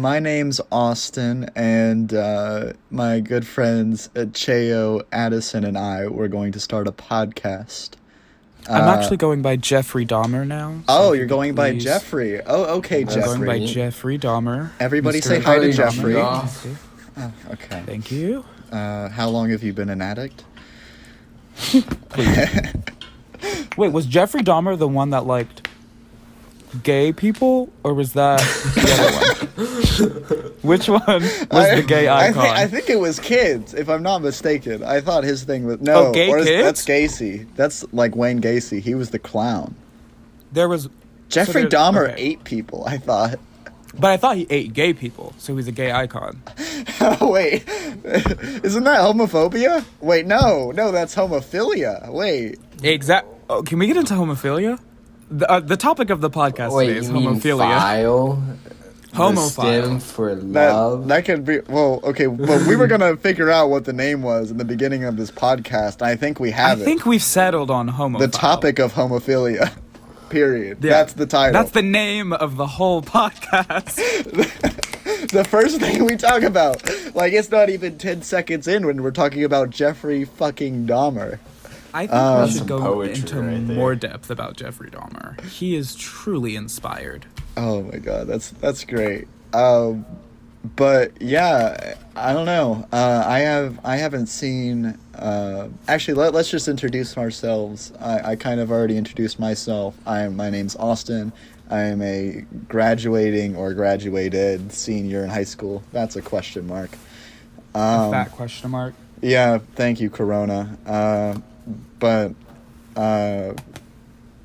My name's Austin, and my good friends Cheo, Addison, and I were going to start a podcast. I'm actually going by Jeffrey Dahmer now. So you're going by Jeffrey. Oh, okay, Jeffrey. I'm going by Jeffrey Dahmer. Everybody say hi to Jeffrey. Okay. Thank you. How long have you been an addict? Wait, was Jeffrey Dahmer the one that liked gay people, or was that the other one? Which one was the gay icon? I think it was kids, if I'm not mistaken. I thought his thing was kids? That's Gacy. That's like Wayne Gacy. He was the clown. There was Jeffrey Dahmer ate people, I thought. But I thought he ate gay people, so he's a gay icon. Wait, isn't that homophobia? Wait, no, that's homophilia. Wait, exactly. Oh, can we get into homophilia? The topic of the podcast today is homophilia. Homophile. Stem for love. That could be. Well, okay. Well, we were gonna figure out what the name was in the beginning of this podcast. I think we have. I think we've settled on homophile. The topic of homophilia. Period. Yeah. That's the title. That's the name of the whole podcast. The first thing we talk about. Like, it's not even 10 seconds in when we're talking about Jeffrey fucking Dahmer. I think we should go into more depth about Jeffrey Dahmer. He is truly inspired. Oh my god, that's great. But yeah, I don't know. I haven't seen. Actually, let's just introduce ourselves. I kind of already introduced myself. My name's Austin. I am a graduated senior in high school. That's a question mark. A fat question mark. Yeah. Thank you, Corona. But,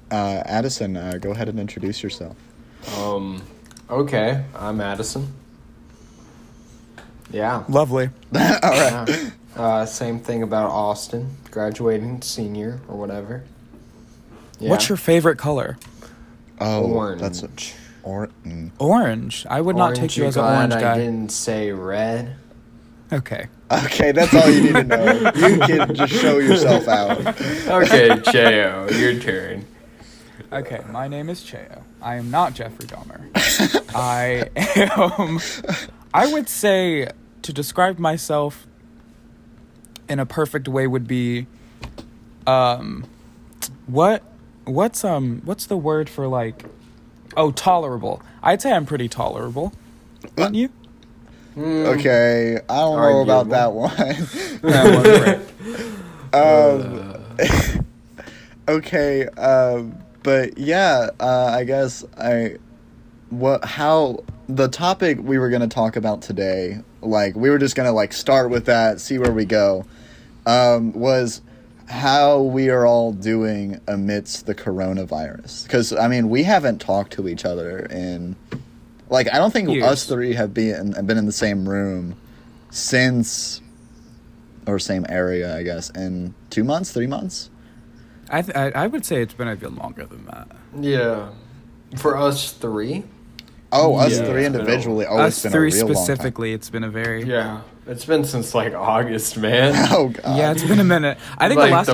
Addison, go ahead and introduce yourself. Okay, I'm Addison. Yeah. Lovely. All right. Yeah. Same thing about Austin, graduating senior or whatever. Yeah. What's your favorite color? Orange. Orange. I would not take you as an orange guy. I didn't say red. Okay, that's all you need to know. You can just show yourself out. Okay, Cheo, your turn. Okay, my name is Cheo. I am not Jeffrey Dahmer. I would say to describe myself in a perfect way would be, what's the word for tolerable. I'd say I'm pretty tolerable, wouldn't you? Okay, I don't know about that one. Okay, but yeah, I guess the topic we were gonna talk about today, we were just gonna start with that, see where we go, was how we are all doing amidst the coronavirus. Because we haven't talked to each other in. I don't think years. Us three have been in the same room since, or same area, I guess, in 2 months, 3 months? I would say it's been a bit longer than that. Yeah. For us three? Oh, us three individually. Oh, us three specifically, it's been a very... Yeah. It's been since, August, man. Oh, God. Yeah, it's been a minute. I think the last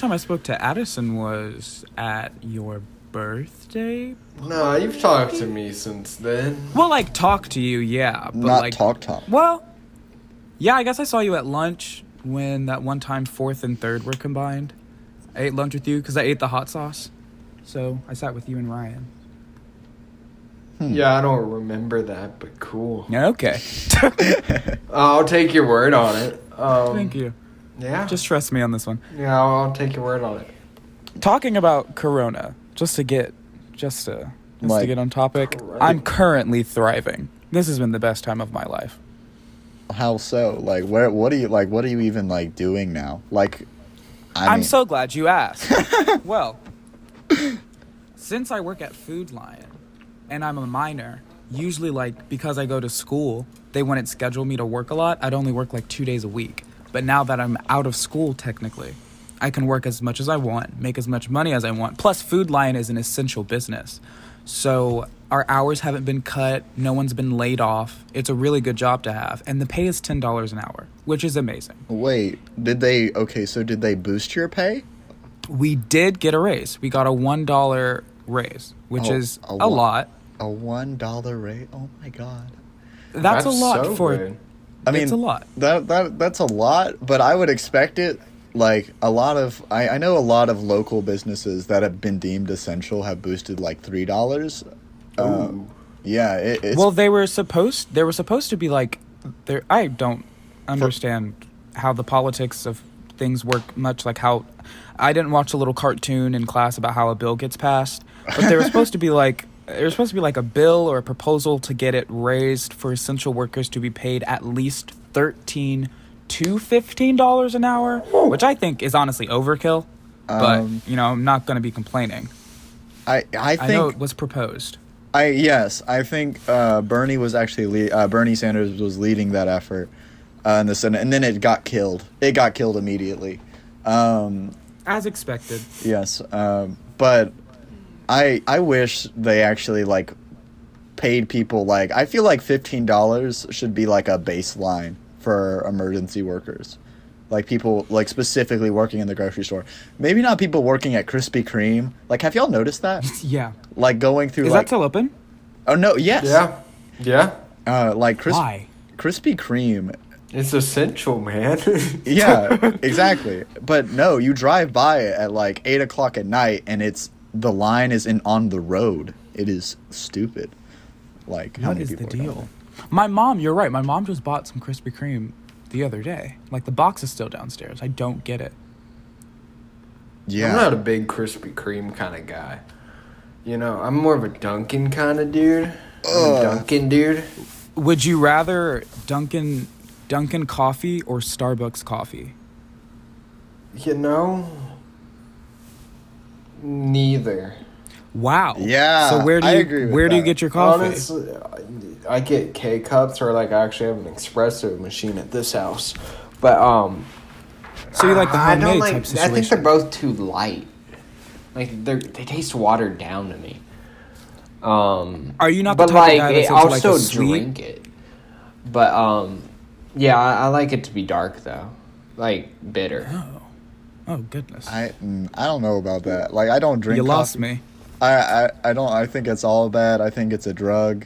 time I spoke to Addison was at your birthday? No, you've talked to me since then. Well, talk to you, yeah. But not talk. Well, yeah, I guess I saw you at lunch when that one time 4th and 3rd were combined. I ate lunch with you because I ate the hot sauce. So I sat with you and Ryan. Yeah, I don't remember that, but cool. Yeah, okay. I'll take your word on it. Thank you. Yeah. Just trust me on this one. Yeah, I'll take your word on it. Talking about Corona... Just to get on topic, correct. I'm currently thriving. This has been the best time of my life. How so? What are you even doing now? I'm so glad you asked. Well, since I work at Food Lion and I'm a minor, usually because I go to school, they wouldn't schedule me to work a lot. I'd only work 2 days a week. But now that I'm out of school, technically, I can work as much as I want, make as much money as I want. Plus, Food Lion is an essential business. So our hours haven't been cut. No one's been laid off. It's a really good job to have. And the pay is $10 an hour, which is amazing. Wait, did they boost your pay? We did get a raise. We got a $1 raise, which is a lot. A $1 rate? Oh my god. That's a lot so for good. I mean, it's a lot. That's a lot, but I would expect it. Like a lot of I know a lot of local businesses that have been deemed essential have boosted like $3. Yeah, it's well, they were supposed to be like there. I don't understand how the politics of things work much, like how I didn't watch a little cartoon in class about how a bill gets passed, but they were supposed to be like a bill or a proposal to get it raised for essential workers to be paid at least $13 to $15 an hour, which I think is honestly overkill, but you know, I'm not going to be complaining. I know it was proposed. I think Bernie was actually Bernie Sanders was leading that effort in the Senate, and then it got killed. It got killed immediately, as expected. Yes, but I wish they actually like paid people like I feel like $15 should be like a baseline for emergency workers, like people like specifically working in the grocery store, maybe not people working at Krispy Kreme. Like, have y'all noticed that? Yeah, like going through is like, that still open? Oh no, yes. Yeah like why? Krispy Kreme, it's essential, man. Yeah, exactly. But no, you drive by it at like 8:00 at night and it's the line is in on the road. It is stupid. Like how what many is people the deal down? My mom, you're right. My mom just bought some Krispy Kreme the other day. Like, the box is still downstairs. I don't get it. Yeah. I'm not a big Krispy Kreme kind of guy. You know, I'm more of a Dunkin' kind of dude. Dunkin' dude. Would you rather Dunkin' coffee or Starbucks coffee? You know, neither. Wow. Yeah. So where do you do you get your coffee? Honestly, I get K cups, or like I actually have an espresso machine at this house. But so you like the homemade type situation? I think they're both too light. Like they taste watered down to me. Are you not the type of guy that I'll still drink it. But yeah, I like it to be dark though. Like bitter. Oh goodness. I don't know about that. Like I don't drink coffee. You lost me. I don't. I think it's all bad. I think it's a drug.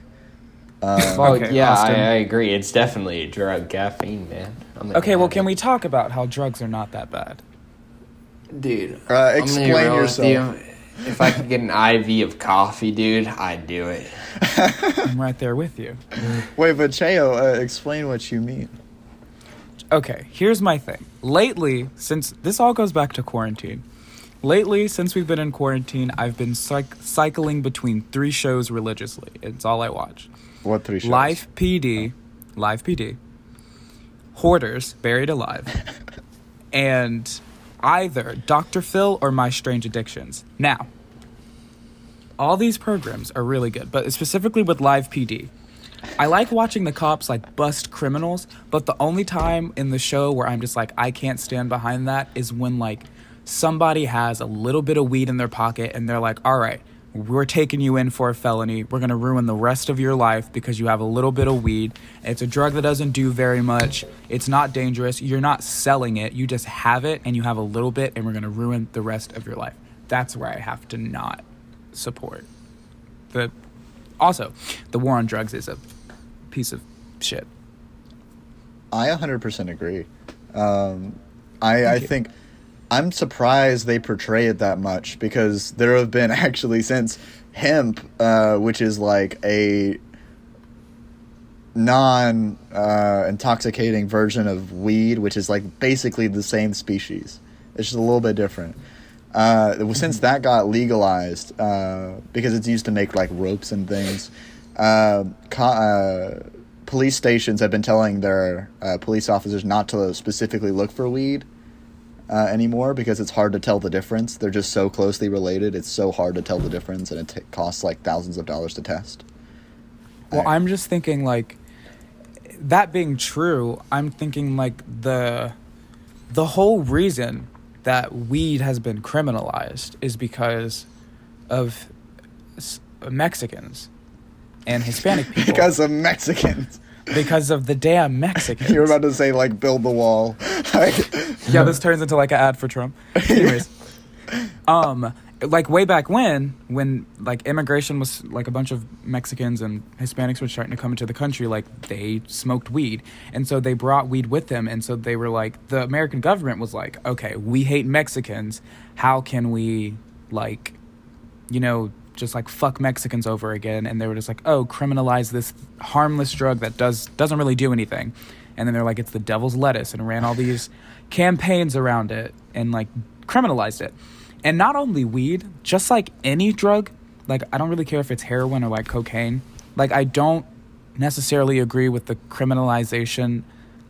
Well, okay, yeah, I agree. It's definitely a drug. Caffeine, man. Okay, well, can we talk about how drugs are not that bad? Dude, explain yourself. If I could get an IV of coffee, dude, I'd do it. I'm right there with you. Wait, but Cheo, explain what you mean. Okay, here's my thing. Lately, since this all goes back to quarantine, lately, since we've been in quarantine, I've been cycling between 3 shows religiously. It's all I watch. What 3 shows? Live PD, Hoarders Buried Alive, and either Dr. Phil or My Strange Addictions. Now, all these programs are really good, but specifically with Live PD, I like watching the cops like bust criminals, but the only time in the show where I'm just like, I can't stand behind that is when like somebody has a little bit of weed in their pocket and they're like, all right, we're taking you in for a felony. We're going to ruin the rest of your life because you have a little bit of weed. It's a drug that doesn't do very much. It's not dangerous. You're not selling it. You just have it and you have a little bit and we're going to ruin the rest of your life. That's where I have to not support. Also, the war on drugs is a piece of shit. I 100% agree. I think... I'm surprised they portray it that much because there have been actually since hemp, which is like a non-intoxicating version of weed, which is like basically the same species. It's just a little bit different. Since that got legalized because it's used to make like ropes and things, police stations have been telling their police officers not to specifically look for weed anymore because it's hard to tell the difference. They're just so closely related, it's so hard to tell the difference, and it costs like thousands of dollars to test. Well, I'm just thinking like that being true, I'm thinking like the whole reason that weed has been criminalized is because of Mexicans and Hispanic people. Because of Mexicans. Because of the damn Mexicans. You were about to say, like, build the wall. Like, yeah, this turns into, like, an ad for Trump. Anyways. like way back when like immigration was like a bunch of Mexicans and Hispanics were starting to come into the country, like they smoked weed, and so they brought weed with them, and so they were like, the American government was like, okay, we hate Mexicans, how can we like, you know, just like fuck Mexicans over again? And they were just like, oh, criminalize this harmless drug that doesn't really do anything. And then they're like, it's the devil's lettuce, and ran all these campaigns around it and like criminalized it. And not only weed, just like any drug, like I don't really care if it's heroin or like cocaine, like I don't necessarily agree with the criminalization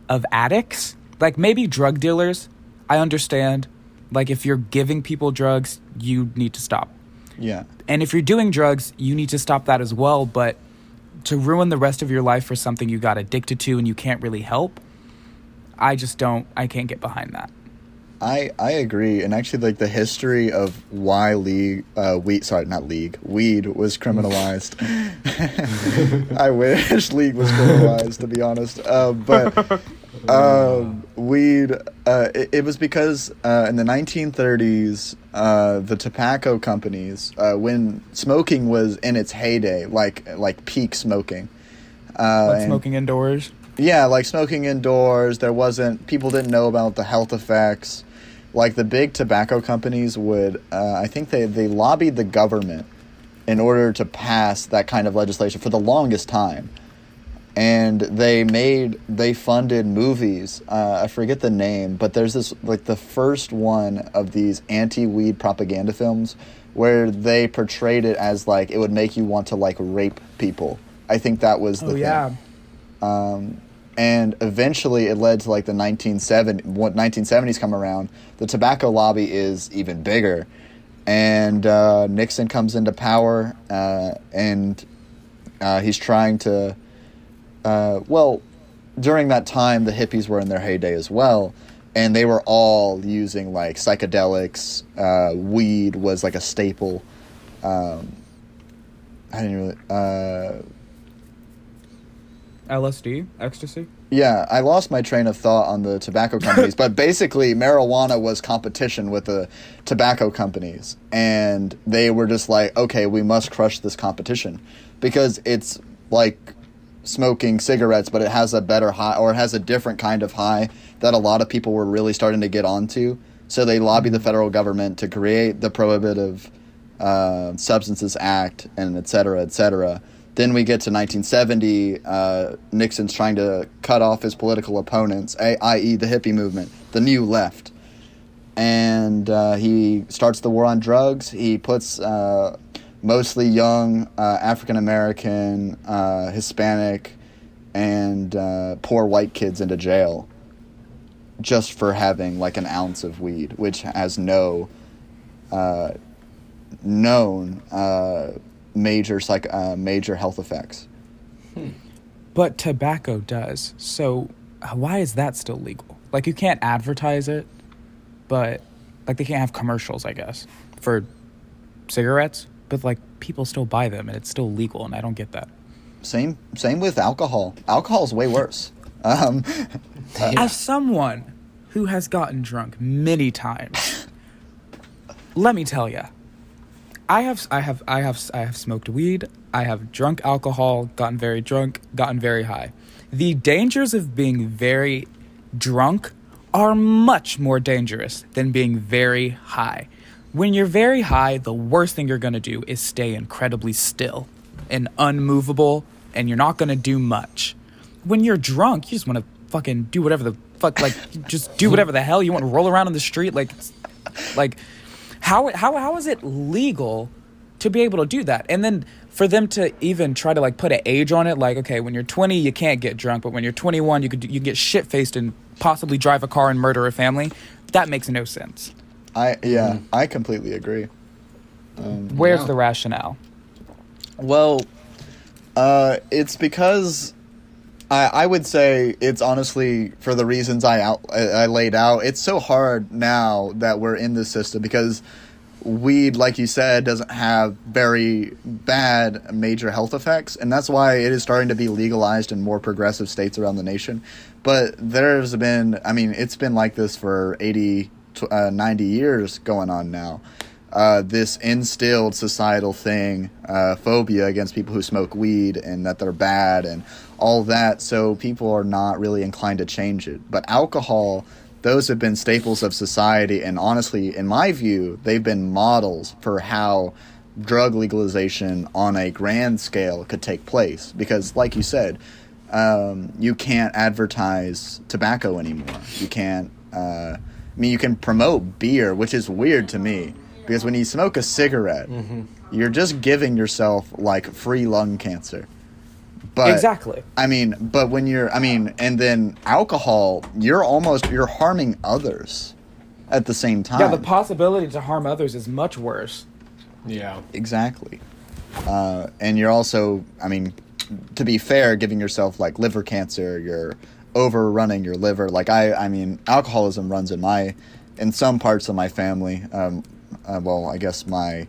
of addicts. Like maybe drug dealers, I understand, like if you're giving people drugs, you need to stop. Yeah. And if you're doing drugs, you need to stop that as well. But to ruin the rest of your life for something you got addicted to and you can't really help, I can't get behind that. I agree. And actually, like, the history of why weed was criminalized. I wish league was criminalized, to be honest. It was because in the 1930s, the tobacco companies, when smoking was in its heyday, like peak smoking. Smoking indoors? Yeah, like smoking indoors. People didn't know about the health effects. Like the big tobacco companies would, I think they lobbied the government in order to pass that kind of legislation for the longest time. And they funded movies. I forget the name, but there's this, like the first one of these anti-weed propaganda films where they portrayed it as like, it would make you want to like rape people. I think that was the thing. Yeah. And eventually it led to like the 1970s come around. The tobacco lobby is even bigger. And Nixon comes into power and he's trying to... during that time, the hippies were in their heyday as well. And they were all using like psychedelics. Weed was like a staple. I didn't really... LSD? Ecstasy? Yeah, I lost my train of thought on the tobacco companies, but basically marijuana was competition with the tobacco companies, and they were just like, okay, we must crush this competition because it's like smoking cigarettes, but it has a better high, or it has a different kind of high that a lot of people were really starting to get onto. So they lobbied the federal government to create the Prohibitive Substances Act and et cetera, et cetera. Then we get to 1970, Nixon's trying to cut off his political opponents, i.e. the hippie movement, the new left. And he starts the war on drugs. He puts mostly young African-American, Hispanic, and poor white kids into jail just for having like an ounce of weed, which has no known... major health effects. But tobacco does. So why is that still legal? Like, you can't advertise it, but like they can't have commercials, I guess, for cigarettes, but like people still buy them and it's still legal, and I don't get that. Same with alcohol. Alcohol's way worse. As someone who has gotten drunk many times, let me tell you, I have smoked weed. I have drunk alcohol, gotten very drunk, gotten very high. The dangers of being very drunk are much more dangerous than being very high. When you're very high, the worst thing you're going to do is stay incredibly still and unmovable, and you're not going to do much. When you're drunk, you just want to fucking do whatever the fuck, like, just do whatever the hell you want, roll around in the street, like... How is it legal to be able to do that? And then for them to even try to like put an age on it, like, okay, when you're 20 you can't get drunk, but when you're 21 you can get shit faced and possibly drive a car and murder a family. That makes no sense. I completely agree. Where's the rationale? Well, it's because I would say it's honestly for the reasons I laid out. It's so hard now that we're in this system because weed, like you said, doesn't have very bad major health effects. And that's why it is starting to be legalized in more progressive states around the nation. But there's been, it's been like this for 90 years going on now. this instilled societal thing, phobia against people who smoke weed and that they're bad and all that. So people are not really inclined to change it. But alcohol, those have been staples of society. And honestly, in my view, they've been models for how drug legalization on a grand scale could take place. Because like you said, you can't advertise tobacco anymore. You can't, I mean, you can promote beer, which is weird to me. Because when you smoke a cigarette, you're just giving yourself, like, free lung cancer. But, exactly. I mean, but when you're, I mean, and then alcohol, you're harming others at the same time. Yeah, the possibility to harm others is much worse. Yeah. Exactly. And you're also, I mean, to be fair, giving yourself, like, liver cancer, you're overrunning your liver. Like, I mean, alcoholism runs in some parts of my family, well, I guess my,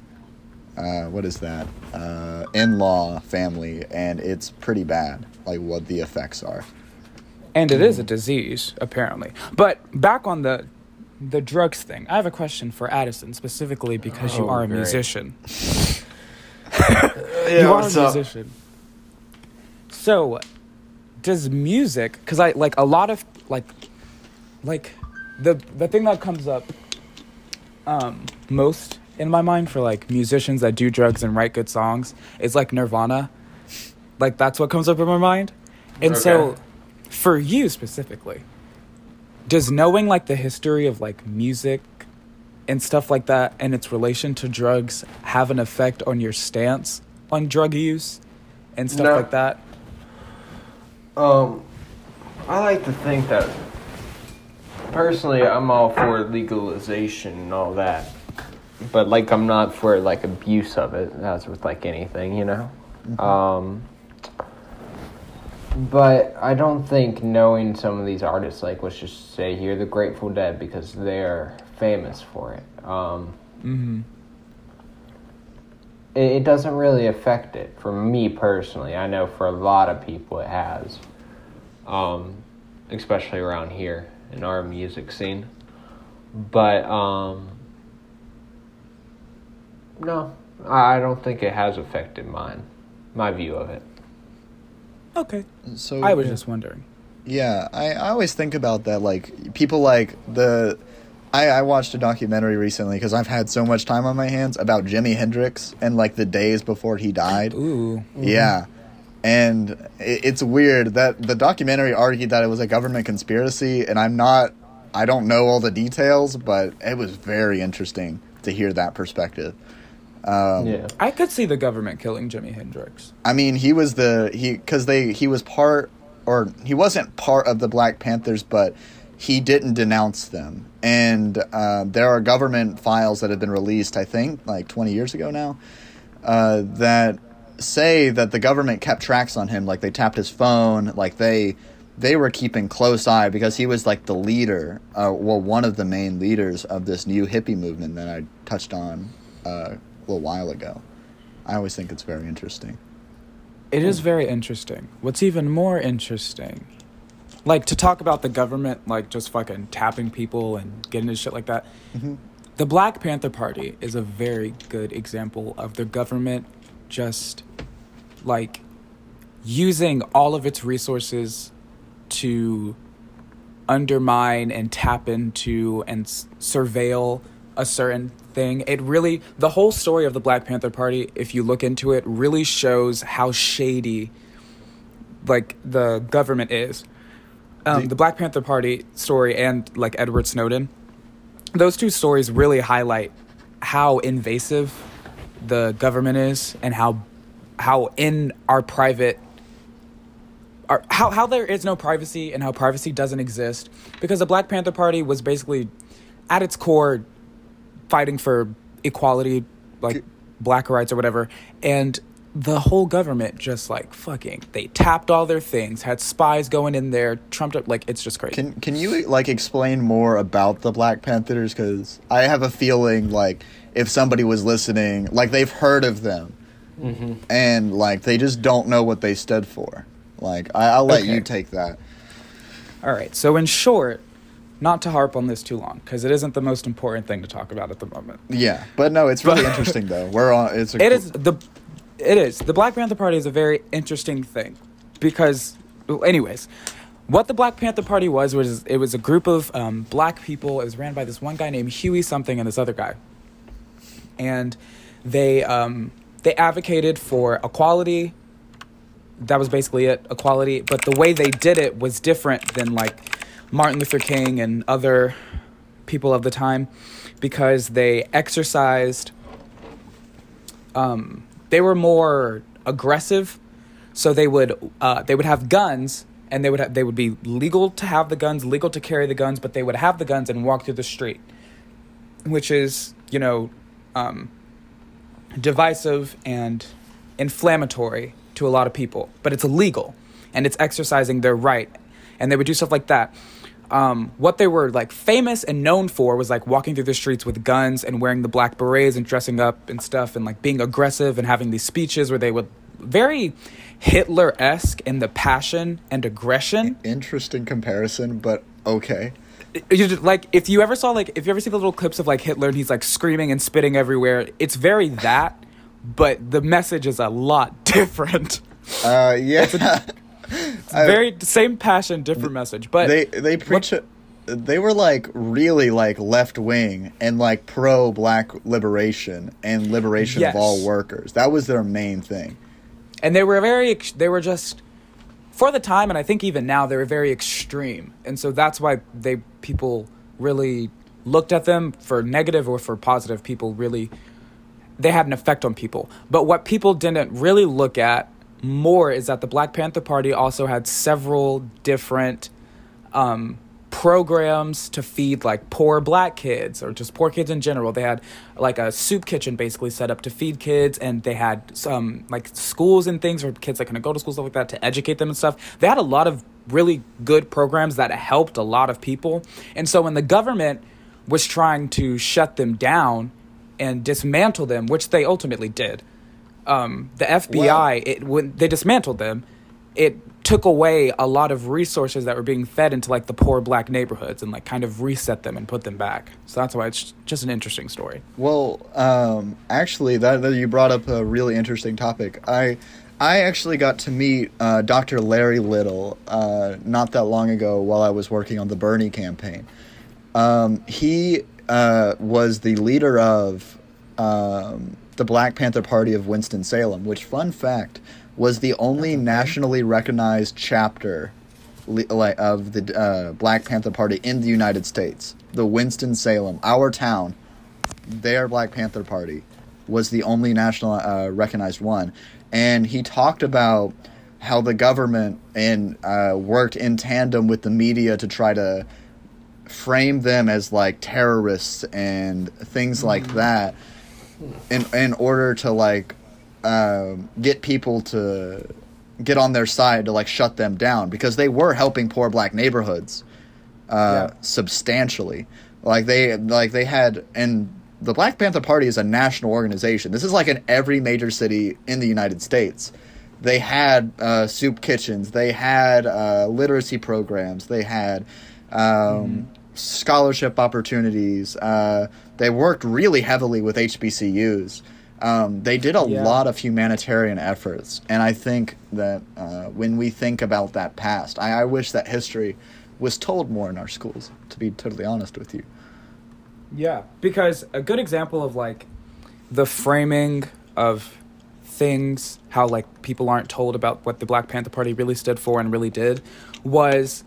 in-law family, and it's pretty bad, like, what the effects are. And it is a disease, apparently. But back on the drugs thing, I have a question for Addison, specifically because you are a musician. You are a musician. So, does music, because I, like, a lot of, like, the thing that comes up most in my mind for like musicians that do drugs and write good songs is like Nirvana. Like that's what comes up in my mind. And so for you specifically, does knowing like the history of like music and stuff like that and its relation to drugs have an effect on your stance on drug use and stuff like that? I like to think that personally, I'm all for legalization and all that, but like I'm not for like abuse of it. That's with like anything, you know. But I don't think knowing some of these artists, like let's just say here, the Grateful Dead, because they're famous for it. It doesn't really affect it for me personally. I know for a lot of people it has, especially around here. In our music scene, but no, I don't think it has affected my view of it. Okay, so I was just wondering. Yeah, I always think about that. Like people like I watched a documentary recently because I've had so much time on my hands about Jimi Hendrix and like the days before he died. Ooh, yeah. And it's weird that the documentary argued that it was a government conspiracy, and I don't know all the details, but it was very interesting to hear that perspective. Yeah, I could see the government killing Jimi Hendrix. I mean, he wasn't part of the Black Panthers, but he didn't denounce them. And there are government files that have been released, I think, like 20 years ago now, that say that the government kept tracks on him, like they tapped his phone, like they were keeping close eye because he was like the leader, one of the main leaders of this new hippie movement that I touched on a little while ago. I always think it's very interesting. It is very interesting. What's even more interesting, like to talk about the government, like just fucking tapping people and getting into shit like that. The Black Panther Party is a very good example of the government just like using all of its resources to undermine and tap into and surveil a certain thing. It really, the whole story of the Black Panther Party, if you look into it, really shows how shady like the government is. The Black Panther Party story and like Edward Snowden, those two stories really highlight how invasive the government is and how in our private, how there is no privacy and how privacy doesn't exist, because the Black Panther Party was basically at its core fighting for equality, like black rights or whatever. And the whole government just like fucking, they tapped all their things, had spies going in there, trumped up, like it's just crazy. Can you like explain more about the Black Panthers? Because I have a feeling like if somebody was listening, like they've heard of them and like they just don't know what they stood for. Like I'll let you take that. All right. So in short, Not to harp on this too long, because it isn't the most important thing to talk about at the moment. Yeah, but no, it's really interesting though. The Black Panther Party is a very interesting thing, because, anyways, what the Black Panther Party was it was a group of black people. It was ran by this one guy named Huey something and this other guy, and they advocated for equality. That was basically it, equality. But the way they did it was different than like Martin Luther King and other people of the time, because they exercised, they were more aggressive. So they would have guns, and they would be legal to have the guns, legal to carry the guns, but they would have the guns and walk through the street, which is, you know, divisive and inflammatory to a lot of people, but it's illegal and it's exercising their right. And they would do stuff like that. What they were like famous and known for was like walking through the streets with guns and wearing the black berets and dressing up and stuff and like being aggressive and having these speeches where they would very Hitler-esque in the passion and aggression. Interesting comparison, but okay. Like if you ever see the little clips of like Hitler and he's like screaming and spitting everywhere, it's very that, but the message is a lot different. Yeah. Very same passion, different message. But they preach it. They were like really like left wing and like pro black liberation and liberation of all workers. That was their main thing. And they were just for the time, and I think even now they were very extreme. And so that's why people really looked at them for negative or for positive. People really they had an effect on people. But what people didn't really look at more is that the Black Panther Party also had several different programs to feed like poor black kids or just poor kids in general. They had like a soup kitchen basically set up to feed kids, and they had some like schools and things for kids that couldn't go to school, stuff like that, to educate them and stuff. They had a lot of really good programs that helped a lot of people. And so when the government was trying to shut them down and dismantle them, which they ultimately did, the FBI, when they dismantled them, it took away a lot of resources that were being fed into like the poor black neighborhoods and like kind of reset them and put them back. So that's why it's just an interesting story. Well, actually, that you brought up a really interesting topic. I actually got to meet Dr. Larry Little not that long ago while I was working on the Bernie campaign. He was the leader of the Black Panther Party of Winston-Salem, which, fun fact, was the only nationally recognized chapter of the Black Panther Party in the United States. The Winston-Salem, our town, their Black Panther Party was the only national recognized one. And he talked about how the government worked in tandem with the media to try to frame them as like terrorists and things like that. In order to like get people to get on their side to like shut them down, because they were helping poor black neighborhoods substantially. They had, and the Black Panther Party is a national organization. This is like in every major city in the United States. They had soup kitchens. They had literacy programs. They had scholarship opportunities. They worked really heavily with HBCUs. They did a lot of humanitarian efforts. And I think that when we think about that past, I wish that history was told more in our schools, to be totally honest with you. Yeah, because a good example of like the framing of things, how like people aren't told about what the Black Panther Party really stood for and really did, was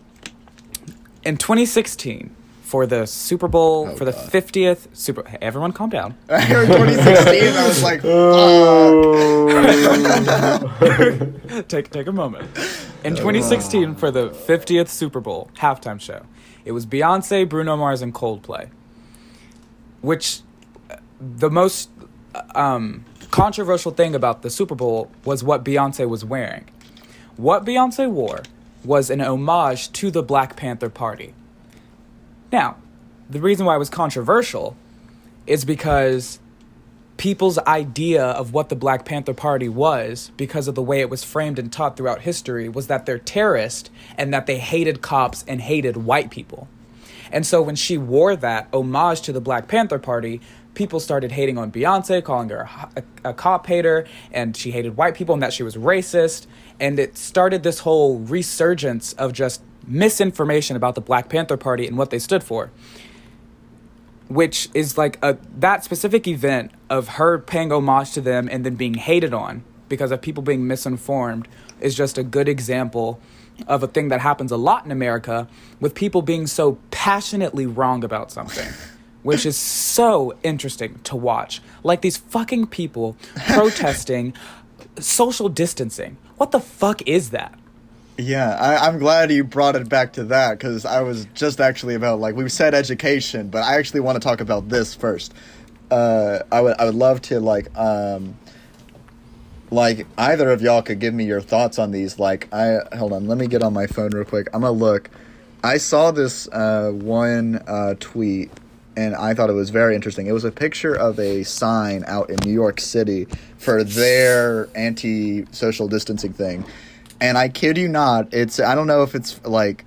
in 2016, for the Super Bowl, the 50th Super... Hey, everyone calm down. I heard 2016, I was like, fuck. Take a moment. In 2016, for the 50th Super Bowl halftime show, it was Beyoncé, Bruno Mars, and Coldplay, which the most controversial thing about the Super Bowl was what Beyoncé was wearing. What Beyoncé wore was an homage to the Black Panther Party. Now, the reason why it was controversial is because people's idea of what the Black Panther Party was, because of the way it was framed and taught throughout history, was that they're terrorist and that they hated cops and hated white people. And so when she wore that homage to the Black Panther Party, people started hating on Beyonce, calling her a cop hater, and she hated white people and that she was racist. And it started this whole resurgence of just misinformation about the Black Panther Party and what they stood for, which is like that specific event of her paying homage to them and then being hated on because of people being misinformed is just a good example of a thing that happens a lot in America, with people being so passionately wrong about something, which is so interesting to watch. Like these fucking people protesting social distancing. What the fuck is that? Yeah, I'm glad you brought it back to that, because I was just actually about, like, we've said education, but I actually want to talk about this first. I would love to, like either of y'all could give me your thoughts on these. Like, hold on, let me get on my phone real quick. I'm gonna look. I saw this one tweet, and I thought it was very interesting. It was a picture of a sign out in New York City for their anti-social distancing thing. And I kid you not, I don't know if it's, like,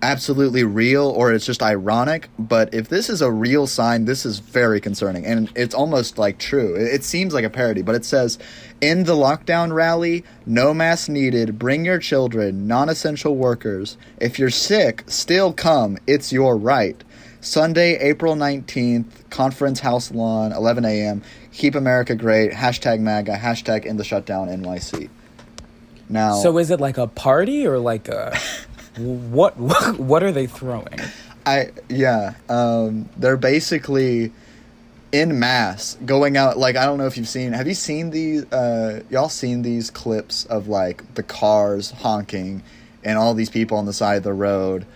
absolutely real or it's just ironic, but if this is a real sign, this is very concerning. And it's almost, like, true. It seems like a parody, but it says, in the lockdown rally, no mask needed, bring your children, non-essential workers. If you're sick, still come. It's your right. Sunday, April 19th, Conference House Lawn, 11 a.m., Keep America Great, hashtag MAGA, hashtag end the shutdown, NYC. Now, so is it like a party or like a what are they throwing? They're basically en masse going out. Like, I don't know if you've seen. Have you seen these? Y'all seen these clips of like the cars honking and all these people on the side of the road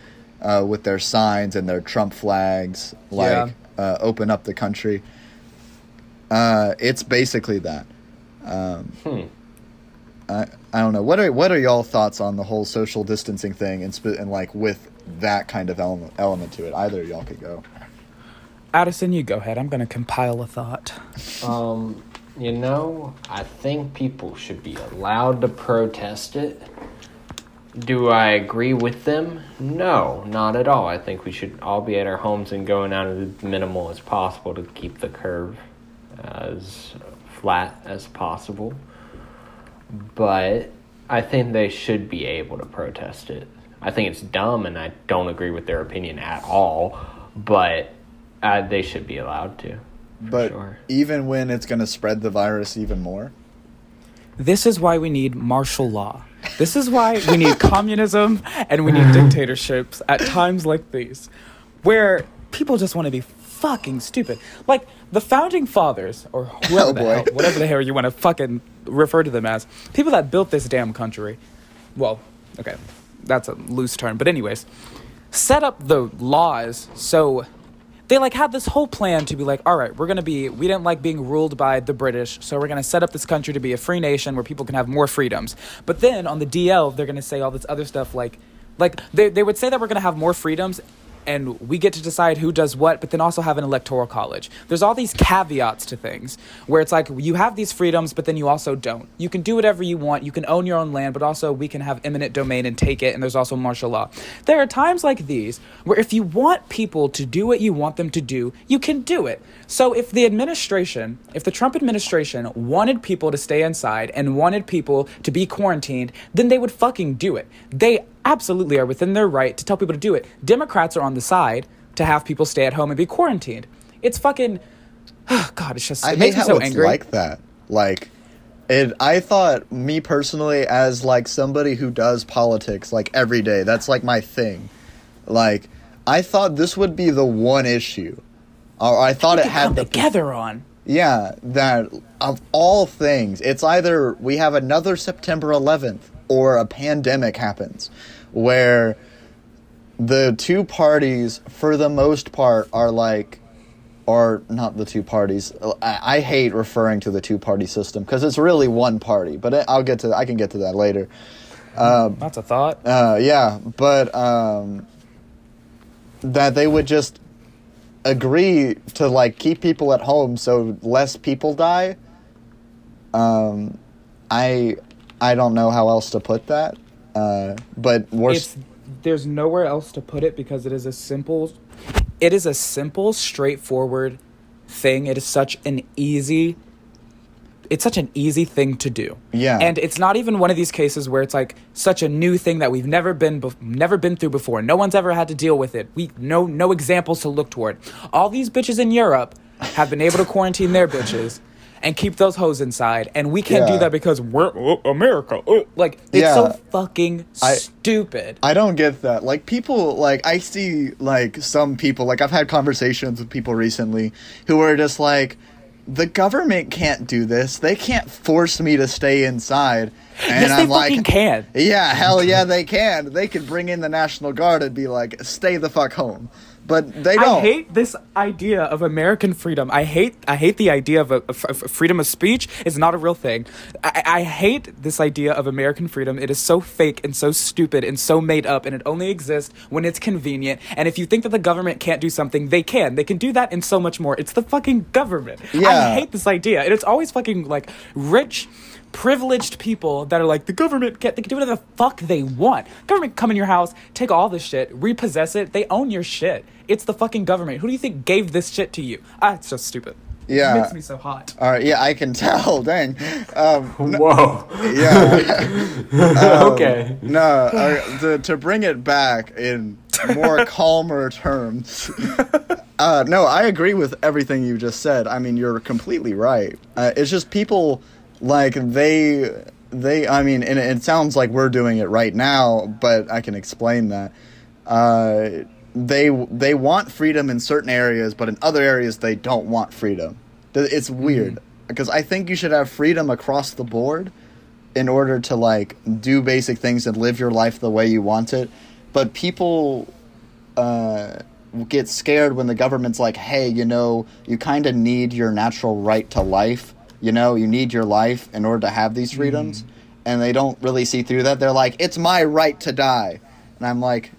with their signs and their Trump flags, like open up the country. It's basically that. I don't know. What are y'all thoughts on the whole social distancing thing and like with that kind of element to it? Either of y'all could go. Addison, you go ahead. I'm going to compile a thought. You know, I think people should be allowed to protest it. Do I agree with them? No, not at all. I think we should all be at our homes and going out as minimal as possible to keep the curve as flat as possible. But I think they should be able to protest it. I think it's dumb, and I don't agree with their opinion at all, but they should be allowed to. But sure. Even when it's going to spread the virus even more? This is why we need martial law. This is why we need communism, and we need dictatorships at times like these, where people just want to be fucking stupid. Like, the founding fathers, or whoever whatever the hell you want to fucking refer to them as, people that built this damn country, well, okay, that's a loose term, but anyways, set up the laws so they, like, had this whole plan to be like, all right, we didn't like being ruled by the British, so we're going to set up this country to be a free nation where people can have more freedoms. But then on the DL, they're going to say all this other stuff, like they would say that we're going to have more freedoms, and we get to decide who does what, but then also have an electoral college. There's all these caveats to things where it's like you have these freedoms, but then you also don't. You can do whatever you want. You can own your own land, but also we can have eminent domain and take it. And there's also martial law. There are times like these where if you want people to do what you want them to do, you can do it. So if the Trump administration wanted people to stay inside and wanted people to be quarantined, then they would fucking do it. They absolutely are within their right to tell people to do it. Democrats are on the side to have people stay at home and be quarantined. It's fucking, oh God, it's just, it makes me so angry. I hate how it's like that. Like, I thought, me personally, as like somebody who does politics like every day, that's like my thing. Like, I thought this would be the one issue. Or I thought it had the together on. Yeah, that of all things, it's either we have another September 11th or a pandemic happens, where the two parties, for the most part, are like, or not the two parties. I hate referring to the two-party system because it's really one party. But I can get to that later. That's a thought. Yeah, but that they would just agree to like keep people at home so less people die. I don't know how else to put that, but there's nowhere else to put it because it is a simple It is a simple, straightforward thing. It is such an easy thing to do. Yeah. And it's not even one of these cases where it's like such a new thing that we've never been through before. No one's ever had to deal with it. We no examples to look toward. All these bitches in Europe have been able to quarantine their bitches and keep those hoes inside, and we can't do that because we're America. Like, it's so fucking stupid. I don't get that. Like, people, like, I see, like, some people, like, I've had conversations with people recently who are just like, the government can't do this. They can't force me to stay inside. And yes, I'm like, they fucking can. Yeah, hell yeah, they can. They could bring in the National Guard and be like, stay the fuck home. But they don't. I hate this idea of American freedom. I hate the idea of freedom of speech is not a real thing. I hate this idea of American freedom. It is so fake and so stupid and so made up, and it only exists when it's convenient. And if you think that the government can't do something, they can. They can do that and so much more. It's the fucking government. Yeah. I hate this idea. And it's always fucking, like, rich, privileged people that are like, the government can't, they can do whatever the fuck they want. Government come in your house, take all this shit, repossess it. They own your shit. It's the fucking government. Who do you think gave this shit to you? It's just stupid. Yeah. It makes me so hot. All right. Yeah, I can tell. Dang. Whoa. Yeah. Okay. No, to bring it back in more calmer terms. No, I agree with everything you just said. I mean, you're completely right. It's just people, like, they I mean, and it sounds like we're doing it right now, but I can explain that. They want freedom in certain areas, but in other areas they don't want freedom. It's weird, because I think you should have freedom across the board in order to, like, do basic things and live your life the way you want it. But people get scared when the government's like, hey, you know, you kind of need your natural right to life. You know, you need your life in order to have these freedoms. And they don't really see through that. They're like, it's my right to die. And I'm like,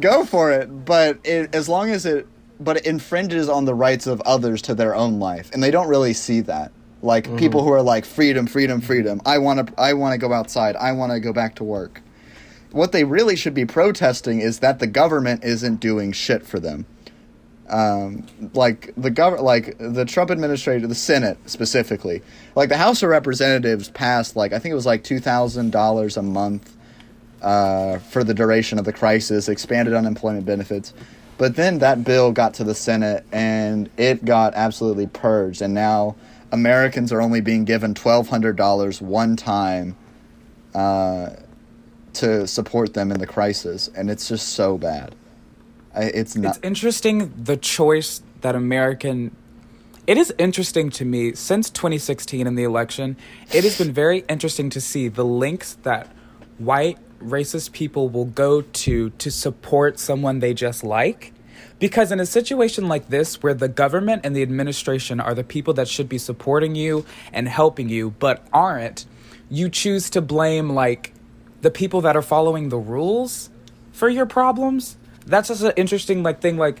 go for it. But it infringes on the rights of others to their own life. And they don't really see that. Like, people who are like, freedom, freedom, freedom. I want to go outside. I want to go back to work. What they really should be protesting is that the government isn't doing shit for them. The Trump administration, the Senate specifically, like, the House of Representatives passed, like, I think it was like $2,000 a month for the duration of the crisis, expanded unemployment benefits. But then that bill got to the Senate and it got absolutely purged. And now Americans are only being given $1,200 one time to support them in the crisis. And it's just so bad. It's interesting, the choice that it is interesting to me, since 2016 in the election, it has been very interesting to see the links that white racist people will go to support someone they just like. Because in a situation like this, where the government and the administration are the people that should be supporting you and helping you, but aren't, you choose to blame, like, the people that are following the rules for your problems. That's just an interesting, like, thing, like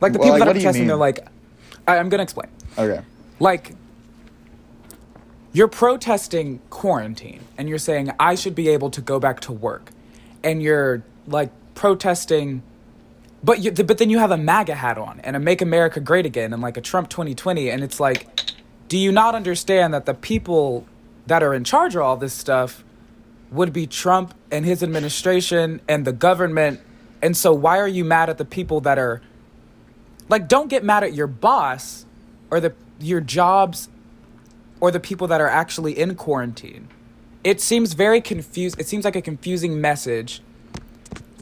the people that are protesting, they're like, I'm going to explain. Okay. Like, you're protesting quarantine, and you're saying, I should be able to go back to work. And you're, like, protesting, but then you have a MAGA hat on, and a Make America Great Again, and, like, a Trump 2020, and it's like, do you not understand that the people that are in charge of all this stuff would be Trump and his administration and the government? And so why are you mad at the people that are, like, don't get mad at your boss or your jobs or the people that are actually in quarantine. It seems very confused. It seems like a confusing message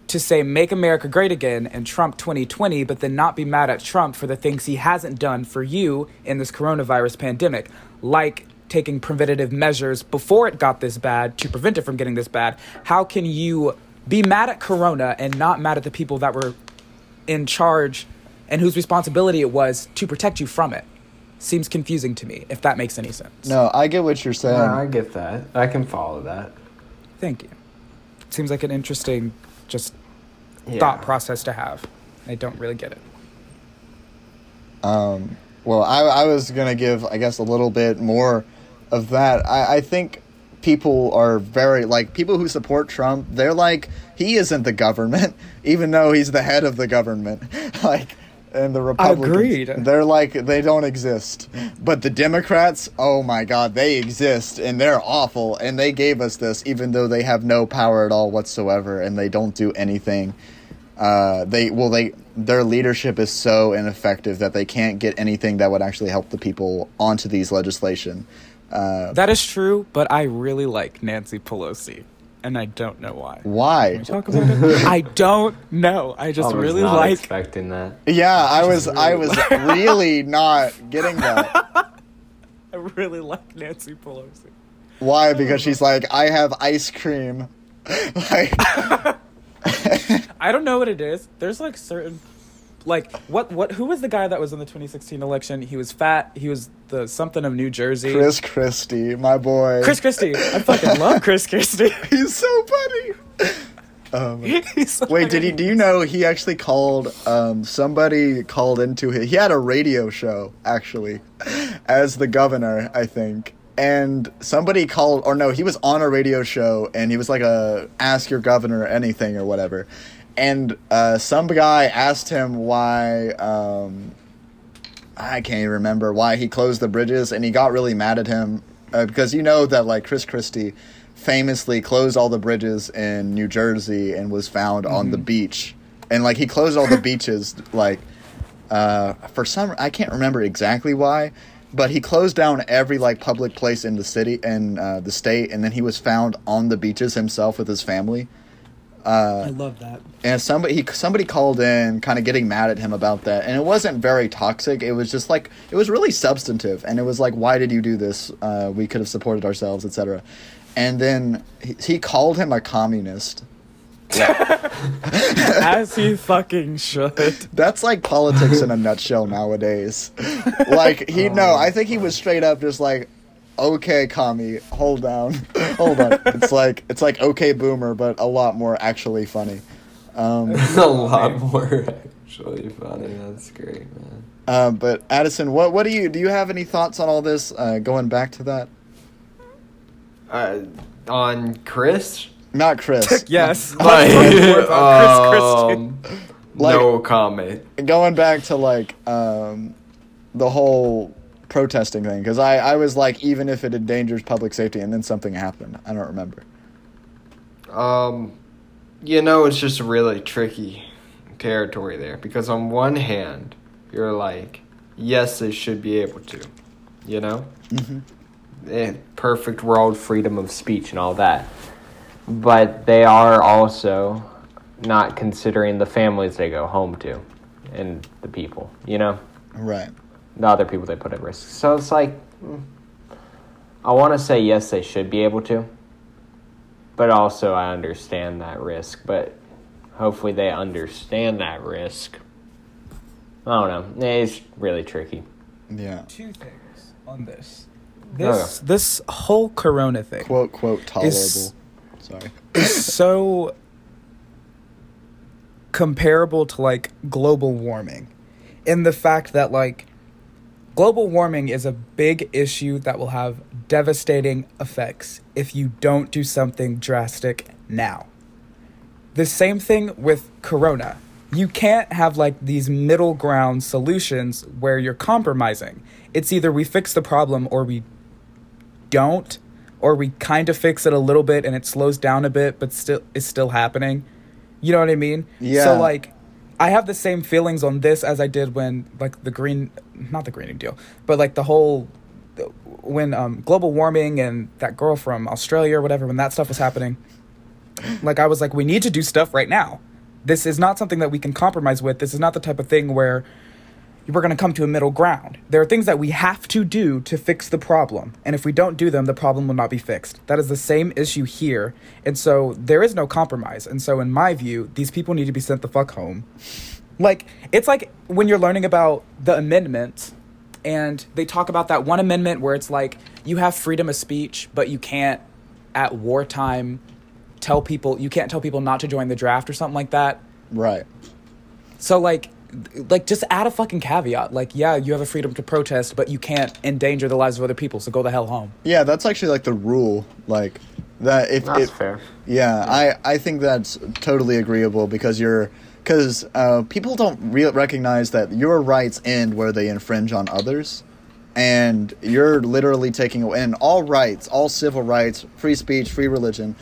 to say Make America Great Again and Trump 2020, but then not be mad at Trump for the things he hasn't done for you in this coronavirus pandemic, like taking preventative measures before it got this bad to prevent it from getting this bad. How can you be mad at Corona and not mad at the people that were in charge and whose responsibility it was to protect you from it? Seems confusing to me, if that makes any sense. No, I get what you're saying. No, I get that. I can follow that. Thank you. Seems like an interesting thought process to have. I don't really get it. Well, I was going to give, I guess, a little bit more of that. I think people are very, like, people who support Trump, they're like, he isn't the government, even though he's the head of the government. Like, and the Republicans, agreed, they're like, they don't exist. But the Democrats, oh my God, they exist, and they're awful, and they gave us this, even though they have no power at all whatsoever, and they don't do anything. Their leadership is so ineffective that they can't get anything that would actually help the people onto these legislation. That is true, but I really like Nancy Pelosi, and I don't know why. Why? Can we talk about it? I don't know. I just really like. I was not expecting that. Yeah, I was really not getting that. I really like Nancy Pelosi. Why? Because she's like, I have ice cream. Like. I don't know what it is. There's like certain, like what? Who was the guy that was in the 2016 election? He was fat. He was the something of New Jersey. Chris Christie, my boy. Chris Christie. I fucking love Chris Christie. He's so funny. Wait, did he? Do you know he actually called? Somebody called into him. He had a radio show actually, as the governor, I think. And somebody called, or no, he was on a radio show, and he was like a ask your governor anything or whatever. And some guy asked him why, I can't even remember why he closed the bridges, and he got really mad at him because you know that like Chris Christie famously closed all the bridges in New Jersey and was found on the beach, and like he closed all the beaches like for some, I can't remember exactly why. But he closed down every like public place in the city and the state, and then he was found on the beaches himself with his family. I love that. And somebody called in, kind of getting mad at him about that, and it wasn't very toxic. It was just like it was really substantive, and it was like, why did you do this? We could have supported ourselves, etc. And then he called him a communist. Yeah. As he fucking should. That's like politics in a nutshell nowadays. Like he I think he was straight up just like, okay, commie, hold on. It's like okay, boomer, but a lot more actually funny. A lot more actually funny. That's great, man. But Addison, what do you have any thoughts on all this? Going back to that. On Chris. Not Chris. Yes. Like, Chris Christie. Like, no comment. Going back to like the whole protesting thing, because I was like, even if it endangers public safety, and then something happened. I don't remember. It's just really tricky territory there, because on one hand, you're like, yes, they should be able to, you know? Mm-hmm. Perfect world, freedom of speech and all that. But they are also not considering the families they go home to and the people, you know? Right. The other people they put at risk. So it's like, I want to say yes, they should be able to. But also I understand that risk. But hopefully they understand that risk. I don't know. It's really tricky. Yeah. Two things on this. This whole corona thing. Quote, tolerable. It's so comparable to, like, global warming in the fact that, like, global warming is a big issue that will have devastating effects if you don't do something drastic now. The same thing with corona. You can't have, like, these middle ground solutions where you're compromising. It's either we fix the problem or we don't. Or we kind of fix it a little bit and it slows down a bit, but still it's still happening. You know what I mean? Yeah. So like, I have the same feelings on this as I did when like the Green New Deal, but like the whole when global warming and that girl from Australia or whatever, when that stuff was happening, like I was like, we need to do stuff right now. This is not something that we can compromise with. This is not the type of thing where we're going to come to a middle ground. There are things that we have to do to fix the problem. And if we don't do them, the problem will not be fixed. That is the same issue here. And so there is no compromise. And so in my view, these people need to be sent the fuck home. Like, it's like when you're learning about the amendments and they talk about that one amendment where it's like, you have freedom of speech, but you can't at wartime tell people, you can't tell people not to join the draft or something like that. Right. So like, like, just add a fucking caveat. Like, yeah, you have a freedom to protest, but you can't endanger the lives of other people, so go the hell home. Yeah, that's actually, like, the rule, like, that if... That's fair. Yeah, yeah. I think that's totally agreeable, because you're... Because people don't recognize that your rights end where they infringe on others, and you're literally taking away... And all rights, all civil rights, free speech, free religion,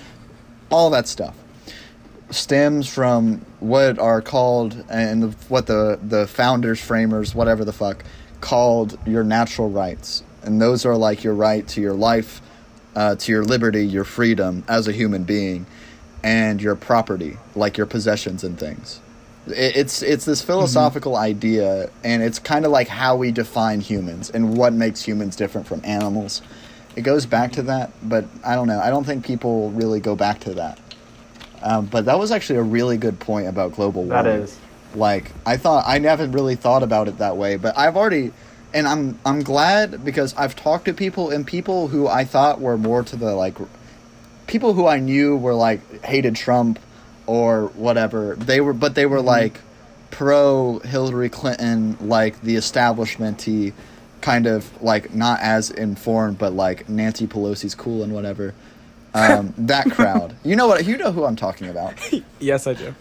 all that stuff stems from what are called, and what the founders, framers, whatever the fuck, called your natural rights. And those are like your right to your life, to your liberty, your freedom as a human being, and your property, like your possessions and things. It's this philosophical idea, and it's kind of like how we define humans and what makes humans different from animals. It goes back to that, but I don't know. I don't think people really go back to that. But that was actually a really good point about global warming. That is. Like, I haven't really thought about it that way, but I've already, and I'm glad, because I've talked to people, and people who I thought were more to the, like, people who I knew were, like, hated Trump or whatever. They were like, pro Hillary Clinton, like, the establishment-y, kind of, like, not as informed, but, like, Nancy Pelosi's cool and whatever. That crowd, you know who I'm talking about. Yes, I do.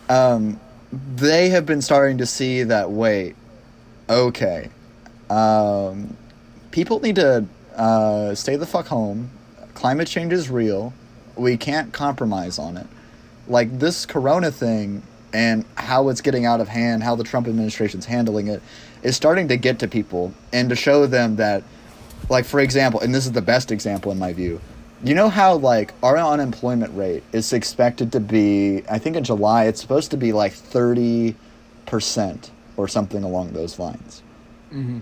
They have been starting to see that. Wait, okay. People need to stay the fuck home. Climate change is real. We can't compromise on it. Like, this Corona thing and how it's getting out of hand, how the Trump administration's handling it, is starting to get to people, and to show them that, like, for example, and this is the best example in my view. You know how, like, our unemployment rate is expected to be, I think in July, it's supposed to be, like, 30% or something along those lines. Mm-hmm.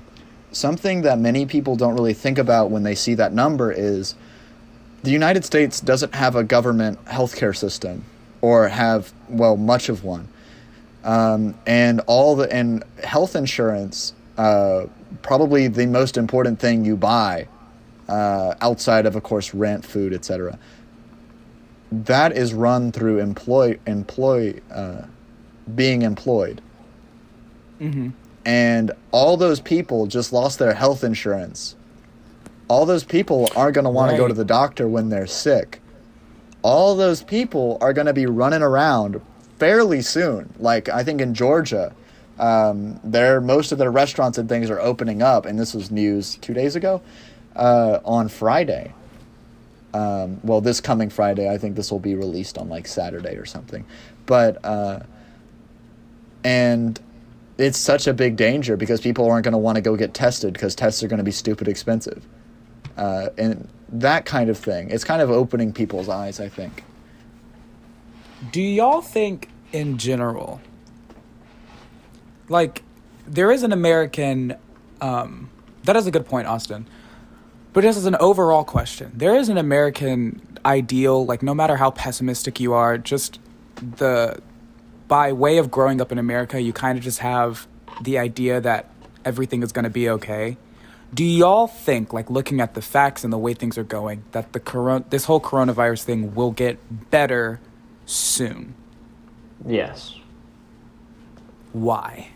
Something that many people don't really think about when they see that number is the United States doesn't have a government healthcare system, or have, well, much of one. And health insurance, probably the most important thing you buy, outside of course, rent, food, etc., that is run through being employed. Mm-hmm. And all those people just lost their health insurance. All those people aren't going to want to go to the doctor when they're sick. All those people are going to be running around fairly soon. Like, I think in Georgia, most of their restaurants and things are opening up, and this was news 2 days ago. On Friday, this coming Friday, I think this will be released on, like, Saturday or something, but and it's such a big danger, because people aren't going to want to go get tested, because tests are going to be stupid expensive, and that kind of thing. It's kind of opening people's eyes, I think. Do y'all think, in general, like, there is an American that is a good point, Austin. But just as an overall question, there is an American ideal, like, no matter how pessimistic you are, just by way of growing up in America, you kind of just have the idea that everything is going to be okay. Do y'all think, like, looking at the facts and the way things are going, that this whole coronavirus thing will get better soon? Yes. Why?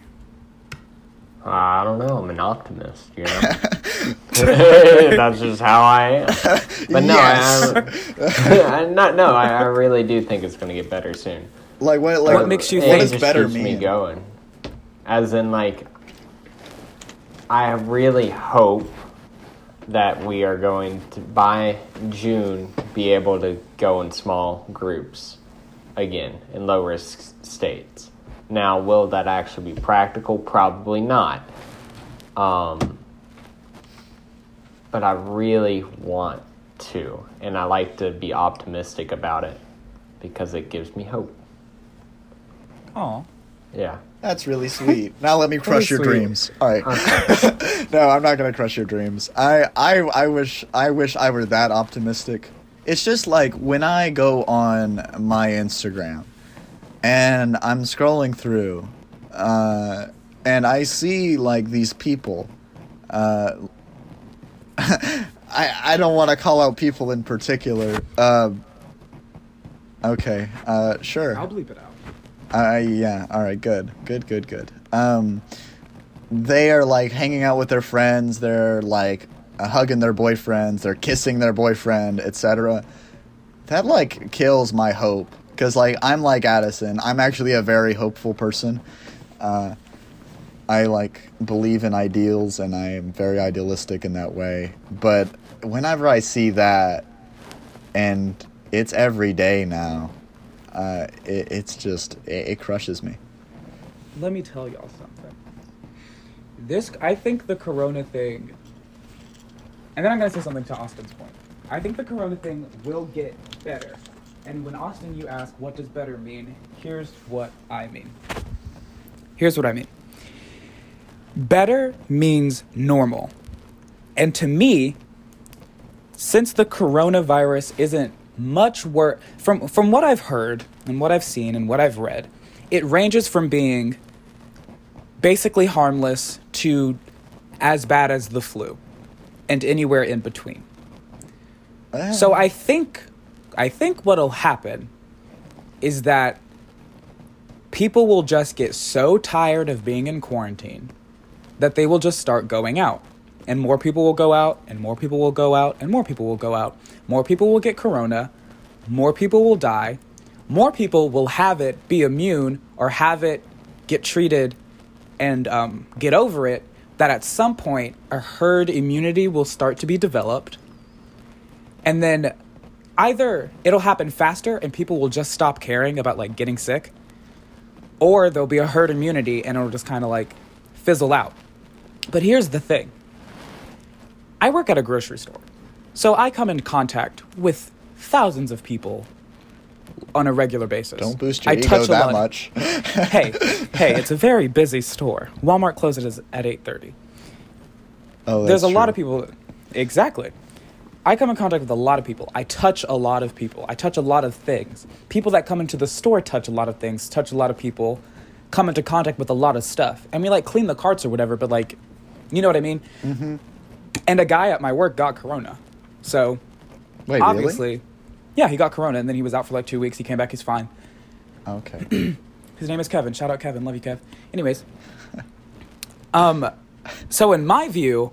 I don't know. I'm an optimist, you know? That's just how I am. But no, yes. I really do think it's going to get better soon. Like, what makes you think it's better mean? It just keeps me going. As in, like, I really hope that we are going to, by June, be able to go in small groups again in low-risk states. Now, will that actually be practical? Probably not. But I really want to, and I like to be optimistic about it, because it gives me hope. Oh, yeah. That's really sweet. Now let me crush your dreams. All right. Okay. No, I'm not going to crush your dreams. I wish I were that optimistic. It's just like when I go on my Instagram, and I'm scrolling through, and I see, like, these people. I don't want to call out people in particular. Okay, sure. I'll bleep it out. Yeah, all right, good. They are, like, hanging out with their friends. They're, like, hugging their boyfriends. They're kissing their boyfriend, etc. That, like, kills my hope. Because, like, I'm like Addison. I'm actually a very hopeful person. I, like, believe in ideals, and I am very idealistic in that way. But whenever I see that, and it's every day now, it crushes me. Let me tell y'all something. I think the corona thing, and then I'm going to say something to Austin's point. I think the corona thing will get better. And when, Austin, you ask, what does better mean? Here's what I mean. Better means normal. And to me, since the coronavirus isn't much worse, from what I've heard and what I've seen and what I've read, it ranges from being basically harmless to as bad as the flu and anywhere in between. So I think what'll happen is that people will just get so tired of being in quarantine that they will just start going out. And more people will go out, and more people will go out, and more people will go out. More people will get corona. More people will die. More people will have it, be immune, or have it, get treated, and get over it, that at some point a herd immunity will start to be developed. And then either it'll happen faster and people will just stop caring about, like, getting sick, or there'll be a herd immunity and it'll just kind of, like, fizzle out. But here's the thing. I work at a grocery store, so I come in contact with thousands of people on a regular basis. Don't boost your ego that much. Hey, it's a very busy store. Walmart closes at 8:30. Oh, that's true. There's a lot of people. Exactly. I come in contact with a lot of people. I touch a lot of people. I touch a lot of things. People that come into the store touch a lot of things, touch a lot of people, come into contact with a lot of stuff. And we, like, clean the carts or whatever, but, like, you know what I mean? Mm-hmm. And a guy at my work got corona. So, wait, obviously, really? Yeah, he got corona, and then he was out for, like, 2 weeks. He came back. He's fine. Okay. His name is Kevin. Shout out Kevin. Love you, Kev. Anyways. So in my view,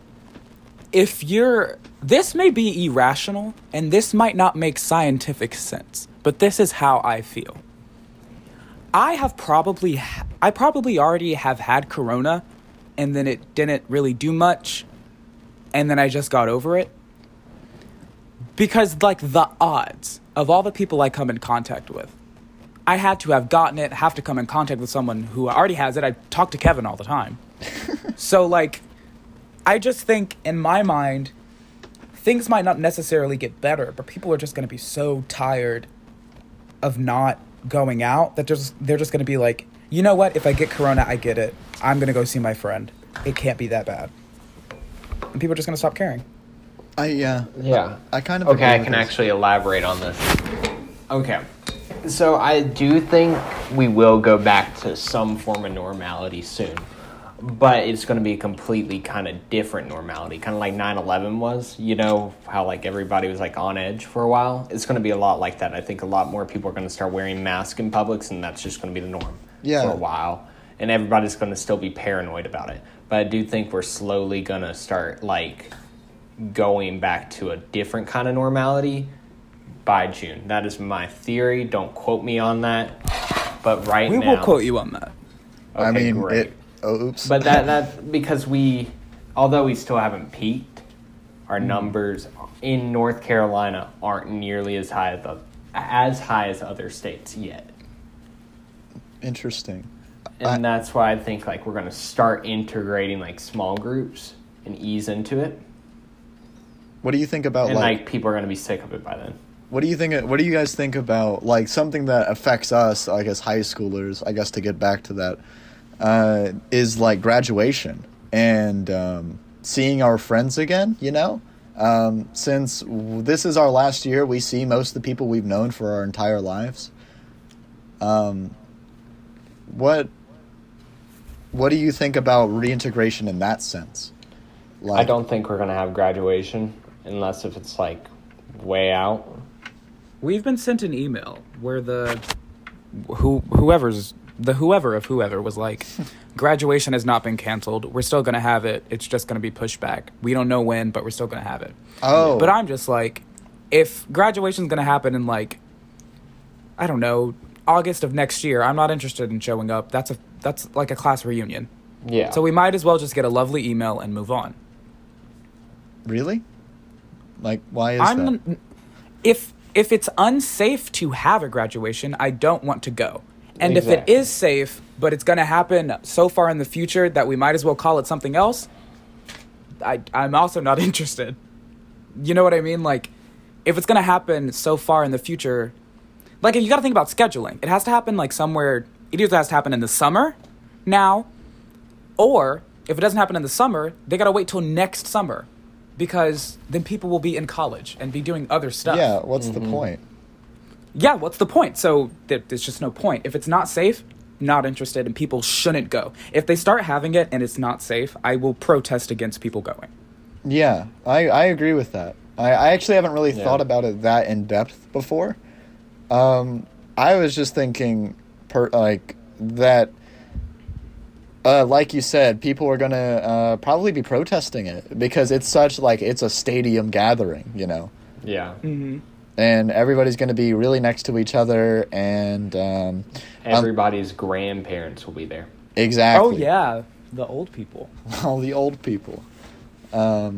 this may be irrational, and this might not make scientific sense, but this is how I feel. I probably already have had corona, and then it didn't really do much. And then I just got over it. Because, like, the odds of all the people I come in contact with, I had to have gotten it, have to come in contact with someone who already has it. I talk to Kevin all the time. So, like, I just think, in my mind, things might not necessarily get better, but people are just going to be so tired of not going out that they're just going to be like, you know what? If I get corona, I get it. I'm going to go see my friend. It can't be that bad. And people are just going to stop caring. Yeah. I kind of agree. Okay, I can actually elaborate on this. Okay. So I do think we will go back to some form of normality soon. But it's going to be a completely kind of different normality. Kind of like 9/11 was. You know how, like, everybody was, like, on edge for a while? It's going to be a lot like that. I think a lot more people are going to start wearing masks in public, and that's just going to be the norm for a while. And everybody's going to still be paranoid about it. But I do think we're slowly going to start, like, going back to a different kind of normality by June. That is my theory. Don't quote me on that. But we will quote you on that. Okay, I mean, great. But that because although we still haven't peaked, our numbers in North Carolina aren't nearly as high as other states yet. Interesting. And that's why I think, like, we're going to start integrating, like, small groups and ease into it. What do you think about, and, like, people are going to be sick of it by then? What do you guys think about, like, something that affects us, I guess, high schoolers, I guess, to get back to that, is, like, graduation and seeing our friends again, you know? Since this is our last year, we see most of the people we've known for our entire lives. What do you think about reintegration in that sense? Like, I don't think we're going to have graduation unless if it's, like, way out. We've been sent an email where whoever's the whoever of whoever was like, graduation has not been canceled. We're still going to have it. It's just going to be pushed back. We don't know when, but we're still going to have it. Oh. But I'm just like, if graduation's going to happen in like, I don't know, August of next year, I'm not interested in showing up. That's like a class reunion. Yeah. So we might as well just get a lovely email and move on. Really? Like, why is that? If it's unsafe to have a graduation, I don't want to go. And Exactly. If it is safe, but it's going to happen so far in the future that we might as well call it something else, I'm also not interested. You know what I mean? Like, if it's going to happen so far in the future, like, you got to think about scheduling. It has to happen, like, somewhere. It either has to happen in the summer now, or if it doesn't happen in the summer, they got to wait till next summer, because then people will be in college and be doing other stuff. Yeah, what's the point? Yeah, what's the point? So there's just no point. If it's not safe, not interested, and people shouldn't go. If they start having it and it's not safe, I will protest against people going. Yeah, I agree with that. I actually haven't really thought about it that in depth before. I was just thinking, that... like you said, people are going to probably be protesting it because it's such, like, it's a stadium gathering, you know? Yeah. Mm-hmm. And everybody's going to be really next to each other, and... everybody's grandparents will be there. Exactly. Oh, yeah. The old people. All the old people. That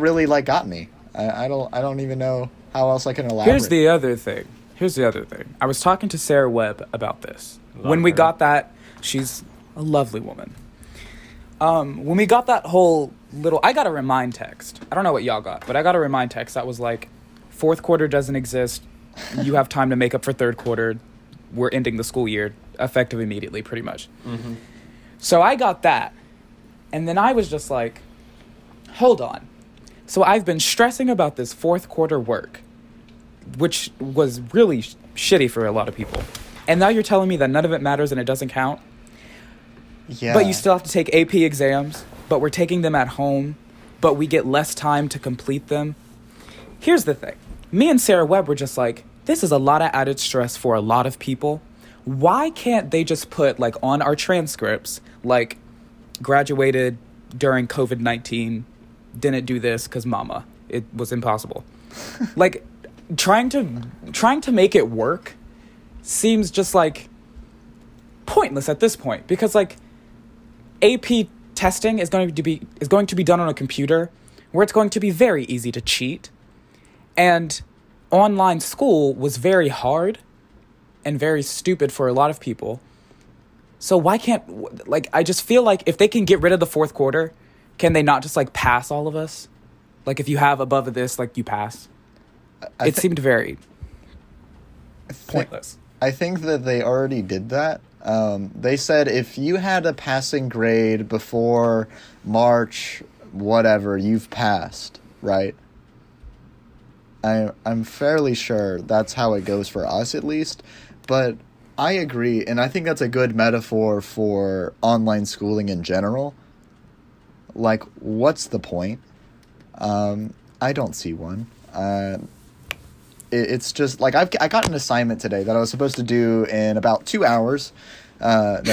really, like, got me. I don't even know how else I can elaborate. Here's the other thing. I was talking to Sarah Webb about this. We got that, she's a lovely woman. When we got that whole little... I got a remind text. I don't know what y'all got, but I got a remind text that was like, fourth quarter doesn't exist. You have time to make up for third quarter. We're ending the school year effective immediately, pretty much. Mm-hmm. So I got that. And then I was just like, hold on. So I've been stressing about this fourth quarter work, which was really shitty for a lot of people. And now you're telling me that none of it matters and it doesn't count? Yeah. But you still have to take AP exams, but we're taking them at home, but we get less time to complete them. Here's the thing. Me and Sarah Webb were just like, this is a lot of added stress for a lot of people. Why can't they just put, like, on our transcripts, like, graduated during COVID-19, didn't do this because mama. It was impossible. Like... Trying to make it work seems just, like, pointless at this point, because, like, AP testing is going to be done on a computer where it's going to be very easy to cheat, and online school was very hard and very stupid for a lot of people. So why can't, like, I just feel like if they can get rid of the fourth quarter, can they not just, like, pass all of us? Like, if you have above this, like, you pass. It seemed very pointless. I think that they already did that. They said if you had a passing grade before March, whatever, you've passed, right? I'm fairly sure that's how it goes for us, at least. But I agree, and I think that's a good metaphor for online schooling in general. Like, what's the point? I don't see one. It's just, like, I got an assignment today that I was supposed to do in about 2 hours, by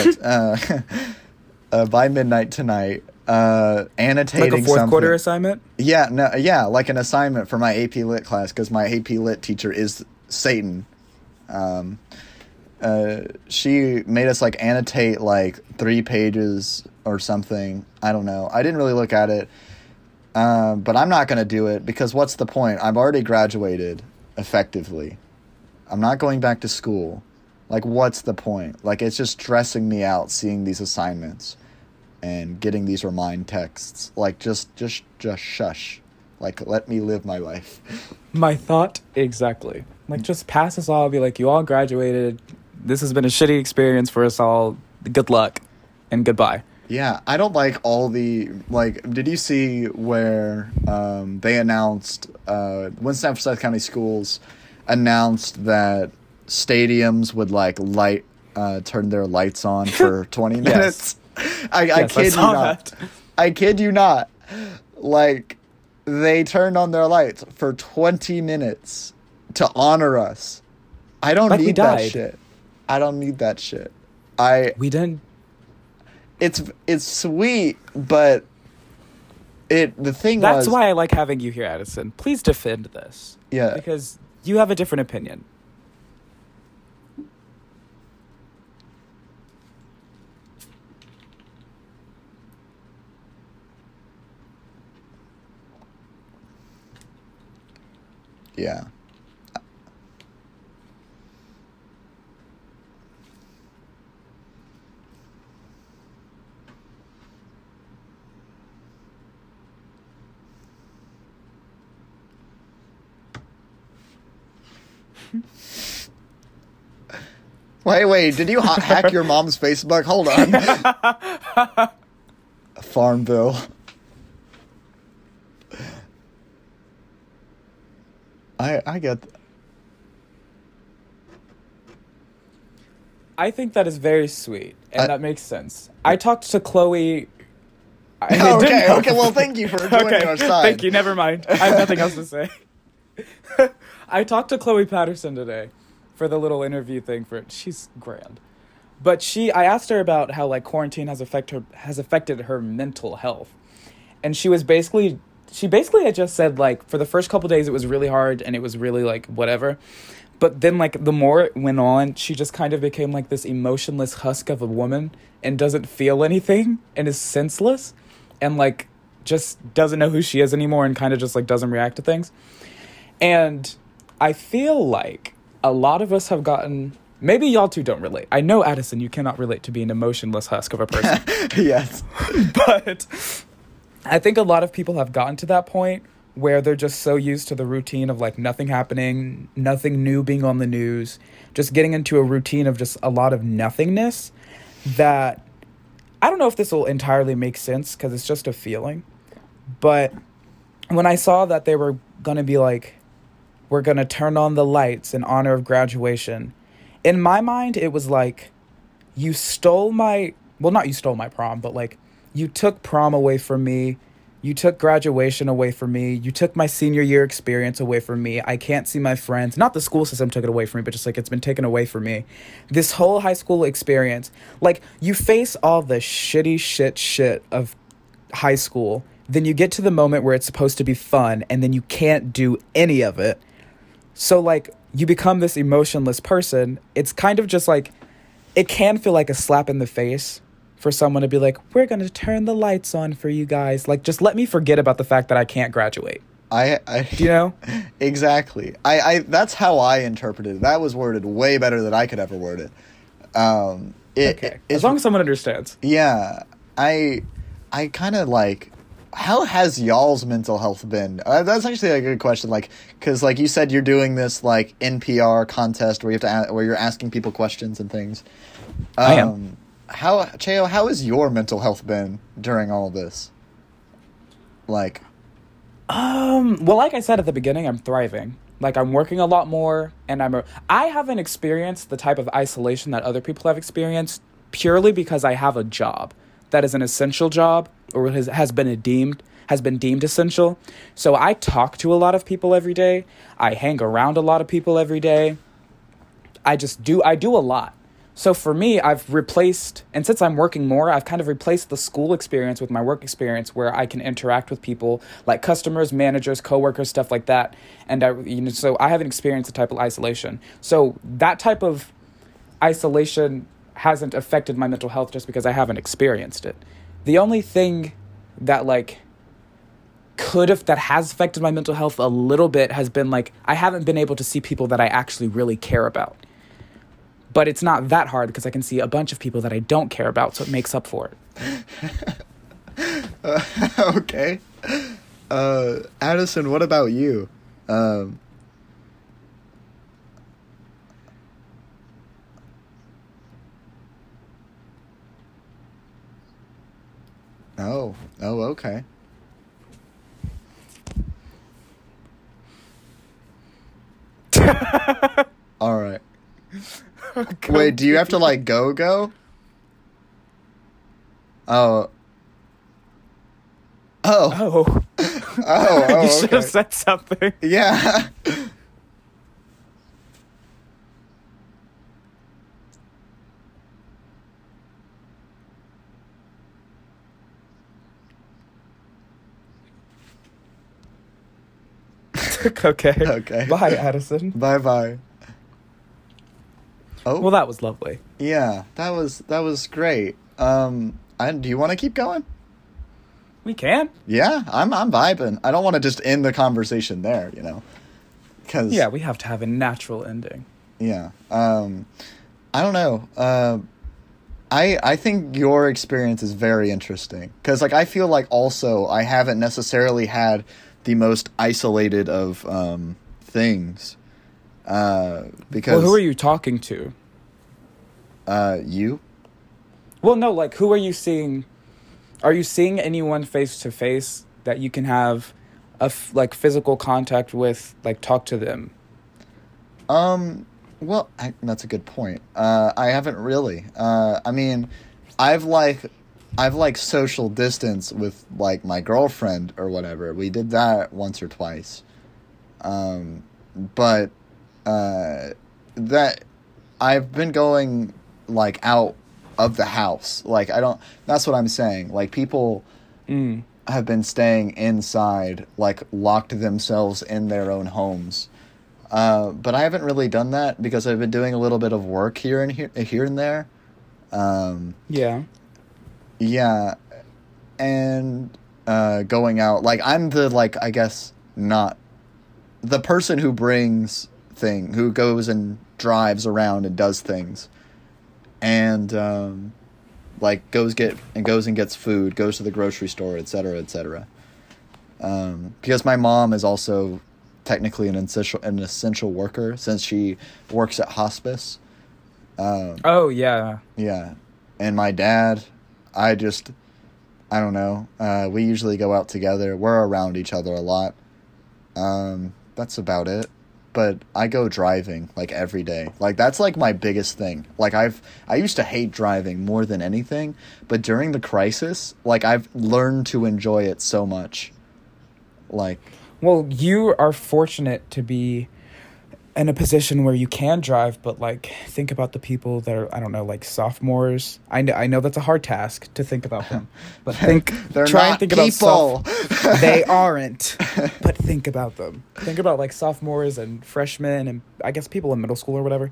midnight tonight, annotating something. Like a fourth quarter assignment? Yeah, no, yeah, like an assignment for my AP Lit class, because my AP Lit teacher is Satan. She made us, like, annotate, like, 3 pages or something. I don't know. I didn't really look at it, but I'm not going to do it, because what's the point? I've already graduated. Effectively, I'm not going back to school. Like, what's the point? Like, it's just stressing me out seeing these assignments and getting these remind texts. Like, just shush. Like, let me live my life. My thought exactly. Like, just pass us all. Be like, you all graduated. This has been a shitty experience for us all. Good luck and goodbye. Yeah, I don't like all the, like, did you see where they announced, Winston-Salem State County Schools announced that stadiums would, like, turn their lights on for 20 minutes? Yes. I kid you not. Like, they turned on their lights for 20 minutes to honor us. I don't need that shit. I don't need that shit. We didn't. It's sweet, but that's why I like having you here, Addison. Please defend this. Yeah. Because you have a different opinion. Yeah. Wait, did you hack your mom's Facebook? Hold on. Farmville. I get that. I think that is very sweet, and that makes sense. I talked to Chloe. Okay, well, thank you for joining our side. Thank you, never mind. I have nothing else to say. I talked to Chloe Patterson today for the little interview thing she's grand. But I asked her about how like quarantine has affected her mental health. And she basically had just said, like, for the first couple days it was really hard and it was really like whatever. But then like the more it went on, she just kind of became like this emotionless husk of a woman and doesn't feel anything and is senseless and like just doesn't know who she is anymore and kind of just like doesn't react to things. And I feel like a lot of us have gotten... Maybe y'all two don't relate. I know, Addison, you cannot relate to being an emotionless husk of a person. Yes. But I think a lot of people have gotten to that point where they're just so used to the routine of, like, nothing happening, nothing new being on the news, just getting into a routine of just a lot of nothingness that... I don't know if this will entirely make sense because it's just a feeling. But when I saw that they were going to be like... we're going to turn on the lights in honor of graduation. In my mind, it was like, you stole my prom, but like, you took prom away from me. You took graduation away from me. You took my senior year experience away from me. I can't see my friends. Not the school system took it away from me, but just like, it's been taken away from me. This whole high school experience. Like, you face all the shitty shit of high school. Then you get to the moment where it's supposed to be fun, and then you can't do any of it. So, like, you become this emotionless person. It's kind of just, like, it can feel like a slap in the face for someone to be like, we're going to turn the lights on for you guys. Like, just let me forget about the fact that I can't graduate. Do you know? Exactly. That's how I interpreted it. That was worded way better than I could ever word it. As long as someone understands. Yeah. I kind of, like... How has y'all's mental health been? That's actually a good question. Like, because like you said, you're doing this like NPR contest where you have to where you're asking people questions and things. I am. How has your mental health been during all of this? Like, well, like I said at the beginning, I'm thriving. Like, I'm working a lot more, and I haven't experienced the type of isolation that other people have experienced purely because I have a job that is an essential job. Or has been deemed essential. So I talk to a lot of people every day. I hang around a lot of people every day. I do a lot. So for me, I've replaced, and since I'm working more, I've kind of replaced the school experience with my work experience where I can interact with people like customers, managers, coworkers, stuff like that. And so I haven't experienced the type of isolation. So that type of isolation hasn't affected my mental health just because I haven't experienced it. The only thing that, like, that has affected my mental health a little bit has been, like, I haven't been able to see people that I actually really care about. But it's not that hard because I can see a bunch of people that I don't care about, so it makes up for it. Okay. Addison, what about you? Oh, okay. All right. Okay. Wait, do you have to, like, go? Oh. Oh. Oh. Oh, okay. You should have said something. Yeah. Okay. Bye, Addison. Bye. Oh. Well, that was lovely. Yeah, that was great. Do you want to keep going? We can. Yeah, I'm vibing. I don't want to just end the conversation there, you know. Cause, yeah, we have to have a natural ending. Yeah. I don't know. I think your experience is very interesting. Because, I feel like also I haven't necessarily had the most isolated of things. Because... Well, who are you talking to? You? Well, no, who are you seeing? Are you seeing anyone face-to-face that you can have, physical contact with, talk to them? Well, that's a good point. I haven't really. I've social distance with my girlfriend or whatever. We did that once or twice. That I've been going out of the house. I don't, that's what I'm saying. People have been staying inside, locked themselves in their own homes. But I haven't really done that because I've been doing a little bit of work here and there. Yeah. And, going out, I'm the, I guess not the person who brings thing, who goes and drives around and does things and, goes and gets food, goes to the grocery store, etc. Because my mom is also technically an essential worker since she works at hospice. Yeah. And my dad, I don't know. We usually go out together. We're around each other a lot. That's about it. But I go driving every day. That's my biggest thing. I used to hate driving more than anything, but during the crisis, I've learned to enjoy it so much. Well, you are fortunate to be in a position where you can drive, but, think about the people that are, I don't know, sophomores. I know that's a hard task to think about them, but think about people. They aren't, but think about them. Think about, sophomores and freshmen and, I guess, people in middle school or whatever,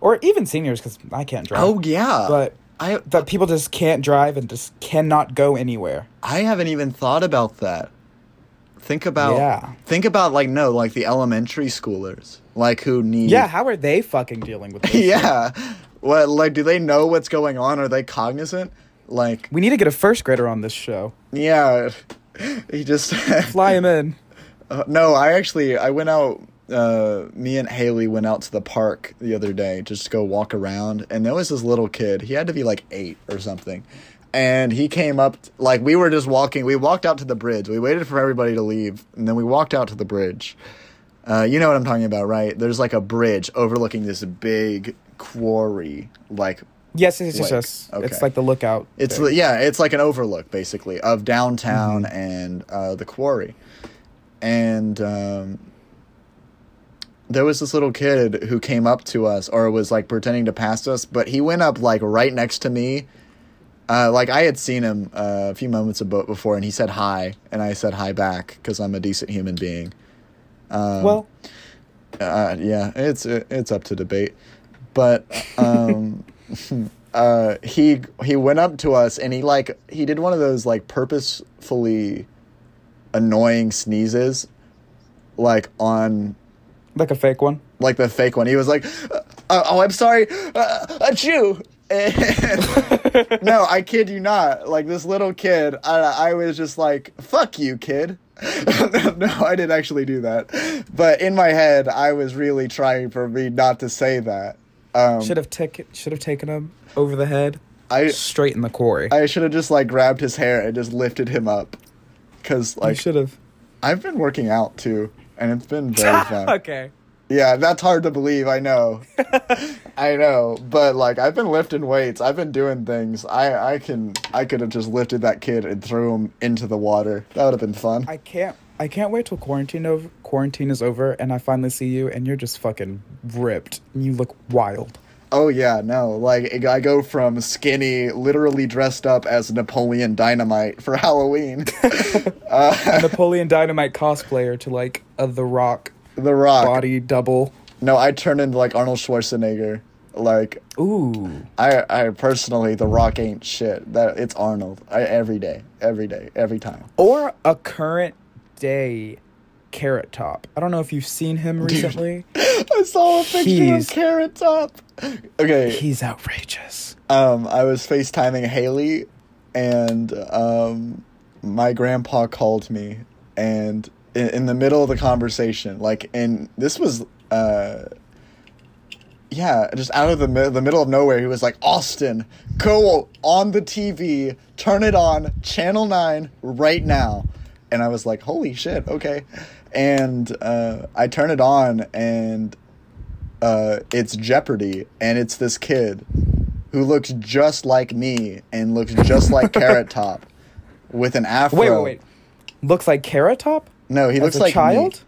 or even seniors, because I can't drive. Oh, yeah. But people just can't drive and just cannot go anywhere. I haven't even thought about that. Think about the elementary schoolers, who need... Yeah, how are they fucking dealing with this? Yeah. Well, do they know what's going on? Are they cognizant? We need to get a first grader on this show. Yeah. He just... Fly him in. No, I went out... me and Haley went out to the park the other day just to go walk around, and there was this little kid. He had to be, 8 or something. And he came up, we were just walking. We walked out to the bridge. We waited for everybody to leave, and then we walked out to the bridge. You know what I'm talking about, right? There's, a bridge overlooking this big quarry, Yes. Okay. It's, the lookout. It's an overlook, basically, of downtown and the quarry. And there was this little kid who came up to us, or was, pretending to pass us, but he went up, right next to me. I had seen him a few moments before, and he said hi, and I said hi back because I'm a decent human being. Yeah, it's up to debate, but he went up to us and he did one of those purposefully annoying sneezes, on a fake one, the fake one. He was "Oh, I'm sorry, a Jew." And, no, I kid you not. This little kid, I was just "Fuck you, kid." No, I didn't actually do that, but in my head, I was really trying for me not to say that. Should have taken him over the head. Straight in the quarry. I should have just grabbed his hair and just lifted him up, because should have. I've been working out too, and it's been very fun. Okay. Yeah, that's hard to believe, I know. I know, but, I've been lifting weights. I've been doing things. I could have just lifted that kid and threw him into the water. That would have been fun. I can't wait till quarantine is over and I finally see you and you're just fucking ripped and you look wild. Oh, yeah, no. Like, I go from skinny, literally dressed up as Napoleon Dynamite for Halloween. Napoleon Dynamite cosplayer to, like, The Rock. The Rock. Body double. No, I turn into, like, Arnold Schwarzenegger. Like, ooh. I personally, The Rock ain't shit. That it's Arnold. Every day. Every time. Or a current day Carrot Top. I don't know if you've seen him recently. I saw a picture of Carrot Top. Okay. He's outrageous. I was FaceTiming Haley, and my grandpa called me, and in the middle of the conversation, like, and this was just out of the middle of nowhere, he was like, Austin, go on the TV, turn it on, Channel 9 right now. And I was like, holy shit, okay. And I turn it on, and it's Jeopardy, and it's this kid who looks just like me and looks just like Carrot Top with an afro. Wait. Looks like Carrot Top? No, he looks like child?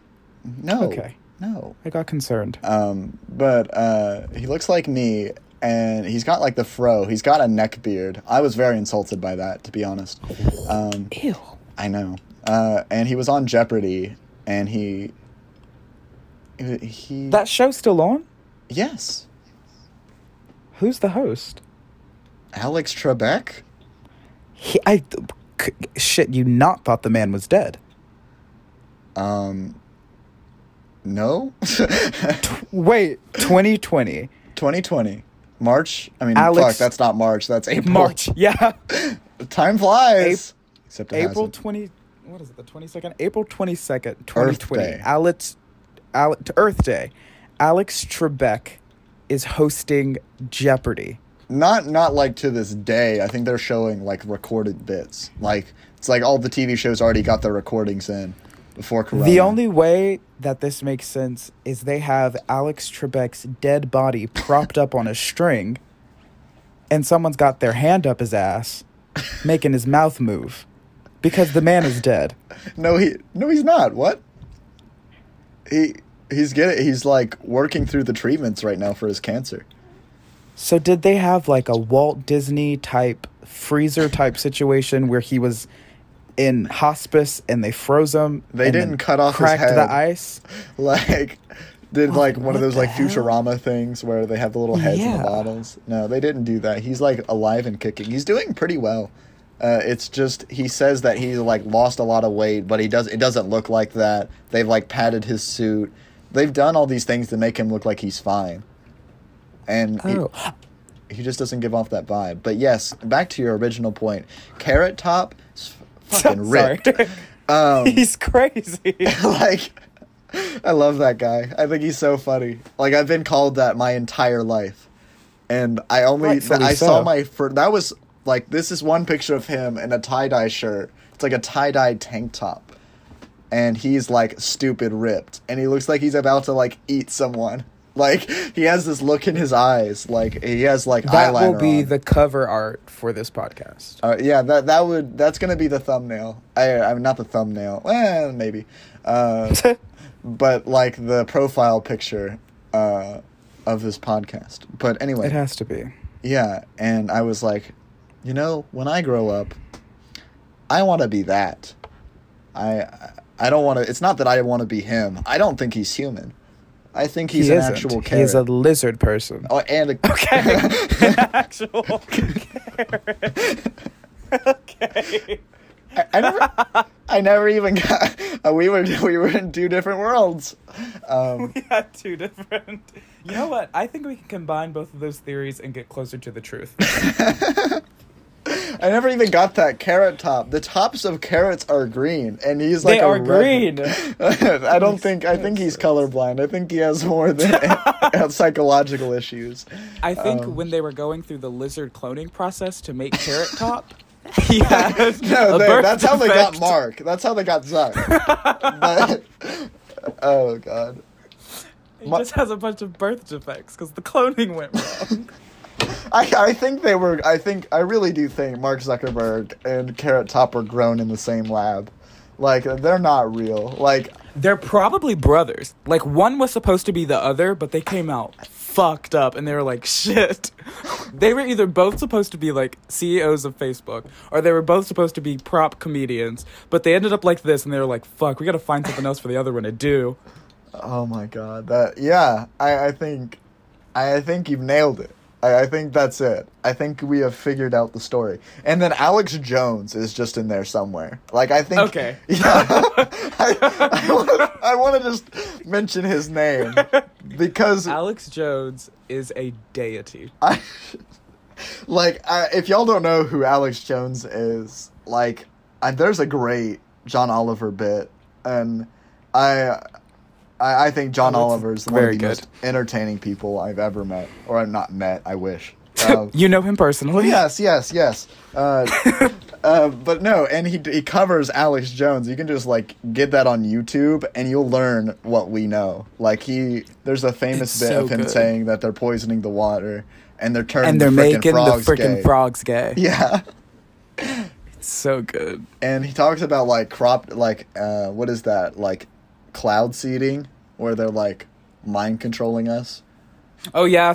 Me. No. Okay. No. I got concerned. But he looks like me, and he's got, like, the fro. He's got a neck beard. I was very insulted by that, to be honest. Ew. I know. And he was on Jeopardy, and he... That show's still on? Yes. Who's the host? Alex Trebek? Shit, you not thought the man was dead. No? Wait, 2020. 2020. March? I mean, Alex... fuck, that's not March, that's April. March, yeah. Time flies. Except April 20... What is it, the 22nd? April 22nd, 2020. Earth Day. Earth Day. Alex Trebek is hosting Jeopardy. Not like to this day. I think they're showing, like, recorded bits. Like, it's like all the TV shows already got their recordings in before Corona. The only way that this makes sense is they have Alex Trebek's dead body propped up on a string, and someone's got their hand up his ass, making his mouth move. Because the man is dead. No, he's not. What? He's like working through the treatments right now for his cancer. So did they have like a Walt Disney type freezer type situation where he was in hospice and they froze him? They didn't cut off his head. Cracked the ice. Like did like one of those like Futurama things where they have the little heads in the bottles. No, they didn't do that. He's like alive and kicking. He's doing pretty well. It's just he says that he like lost a lot of weight, but it doesn't look like that. They've like padded his suit. They've done all these things to make him look like he's fine, and he just doesn't give off that vibe. But yes, back to your original point, Carrot Top is fucking ripped. He's crazy. Like, I love that guy. I think he's so funny. Like, I've been called that my entire life, and I only that was. Like, this is one picture of him in a tie-dye shirt. It's like a tie-dye tank top. And he's, like, stupid ripped. And he looks like he's about to, like, eat someone. Like, he has this look in his eyes. Like, he has, like, eyeliner on. That will be the cover art for this podcast. That's going to be the thumbnail. I'm not the thumbnail. Well, maybe. But, like, the profile picture of this podcast. But anyway. It has to be. Yeah, and I was like... You know, when I grow up, I want to be that. I don't want to... It's not that I want to be him. I don't think he's human. I think he's an actual carrot. He's a lizard person. Oh, and a... Okay. An actual carrot. Okay. I never even got... We were in two different worlds. We had two different... You know what? I think we can combine both of those theories and get closer to the truth. I never even got that Carrot Top. The tops of carrots are green, and he's like green. I don't think. I think he's colorblind. I think he has more than psychological issues. I think when they were going through the lizard cloning process to make Carrot Top, he had that's how they got Mark. That's how they got Zuck. Oh God, he just has a bunch of birth defects because the cloning went wrong. I really do think Mark Zuckerberg and Carrot Top were grown in the same lab. Like, they're not real. Like, they're probably brothers. Like, one was supposed to be the other, but they came out fucked up, and they were like, shit. They were either both supposed to be, like, CEOs of Facebook, or they were both supposed to be prop comedians, but they ended up like this, and they were like, fuck, we gotta find something else for the other one to do. Oh, my God. That, yeah, I think you've nailed it. I think that's it. I think we have figured out the story. And then Alex Jones is just in there somewhere. Like, I think... Okay. Yeah. I want to just mention his name, because... Alex Jones is a deity. If y'all don't know who Alex Jones is, like, there's a great John Oliver bit, and I think John Oliver is one of the most entertaining people I've ever met. Or I've not met, I wish. You know him personally? Yes. But no, and he covers Alex Jones. You can just, like, get that on YouTube, and you'll learn what we know. Like, there's a famous bit of him saying that they're poisoning the water, and they're turning the freaking frogs gay. Yeah. It's so good. And he talks about, like, what is that, like... cloud seeding, where they're like mind controlling us. Oh yeah,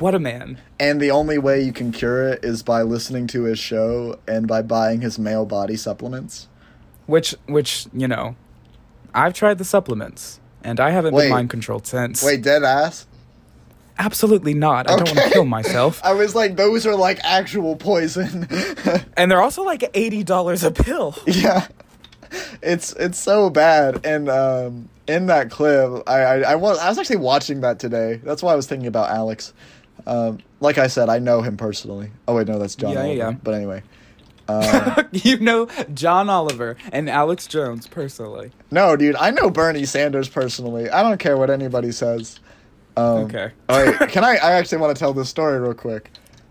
what a man. And the only way you can cure it is by listening to his show and by buying his male body supplements. Which you know, I've tried the supplements and I haven't been mind controlled since. Wait, dead ass? Absolutely not. I don't want to kill myself. I was like, those are like actual poison. And they're also like $80 a pill. Yeah. It's so bad. And in that clip, I was actually watching that today. That's why I was thinking about Alex. Like I said, I know him personally. Oh wait, no, that's John Oliver. Yeah. But anyway, you know John Oliver and Alex Jones personally. No, dude, I know Bernie Sanders personally. I don't care what anybody says. Okay. All right, I actually want to tell this story real quick.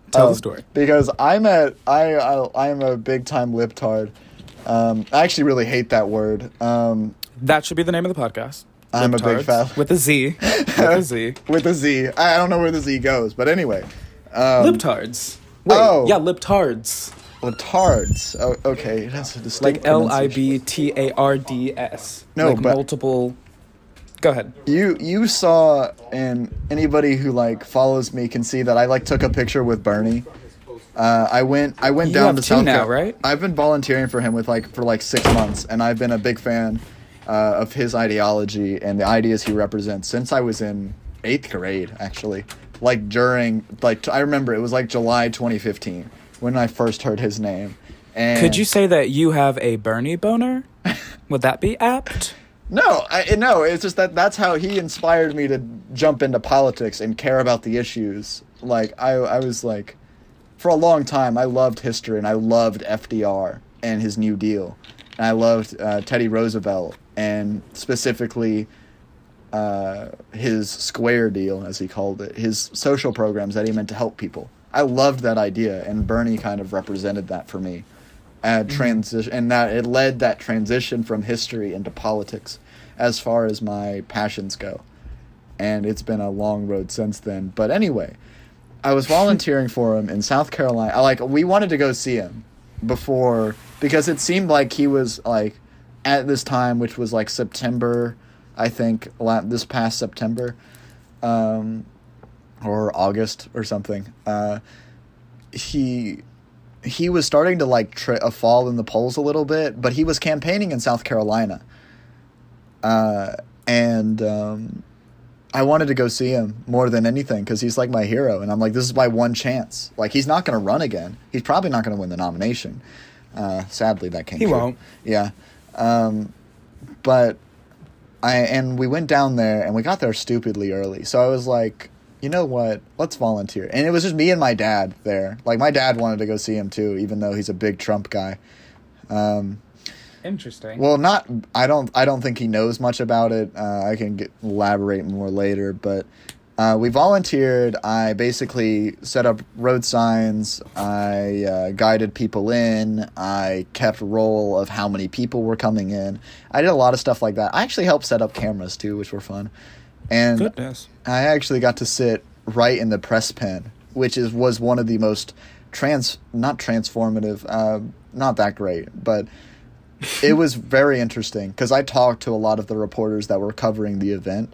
Tell the story, because I'm a big time libtard. I actually really hate that word. That should be the name of the podcast. I'm a big fan. With a Z. With a Z. With a Z. I don't know where the Z goes, but anyway. Libtards. Wait, yeah, libtards. Libtards. Oh, okay. That's a distinct pronunciation. Like L-I-B-T-A-R-D-S. No, like, but... multiple... Go ahead. You saw, and anybody who, like, follows me can see that I, like, took a picture with Bernie. I went down to South Carolina. Right? I've been volunteering for him for 6 months, and I've been a big fan of his ideology and the ideas he represents since I was in 8th grade, actually. Like, during, like, I remember it was like July 2015 when I first heard his name. And could you say that you have a Bernie boner? Would that be apt? No, no. It's just that's how he inspired me to jump into politics and care about the issues. Like, I was like. For a long time, I loved history, and I loved FDR and his New Deal. And I loved Teddy Roosevelt, and specifically his Square Deal, as he called it, his social programs that he meant to help people. I loved that idea, and Bernie kind of represented that for me. And that it led that transition from history into politics as far as my passions go. And it's been a long road since then. But anyway... I was volunteering for him in South Carolina. We wanted to go see him before, because it seemed like he was, like, at this time, which was, like, September, I think, this past September, or August or something. He was starting to, like, fall in the polls a little bit, but he was campaigning in South Carolina. I wanted to go see him more than anything because he's, like, my hero. And I'm like, this is my one chance. Like, he's not going to run again. He's probably not going to win the nomination. Sadly, that can't. He won't. Yeah. But we went down there, and we got there stupidly early. So I was like, you know what? Let's volunteer. And it was just me and my dad there. Like, my dad wanted to go see him, too, even though he's a big Trump guy. Interesting. Well, I don't think he knows much about it. I can elaborate more later, but we volunteered. I basically set up road signs. I guided people in. I kept roll of how many people were coming in. I did a lot of stuff like that. I actually helped set up cameras too, which were fun. And goodness. I actually got to sit right in the press pen, which was one of the most not transformative, not that great, but It was very interesting because I talked to a lot of the reporters that were covering the event,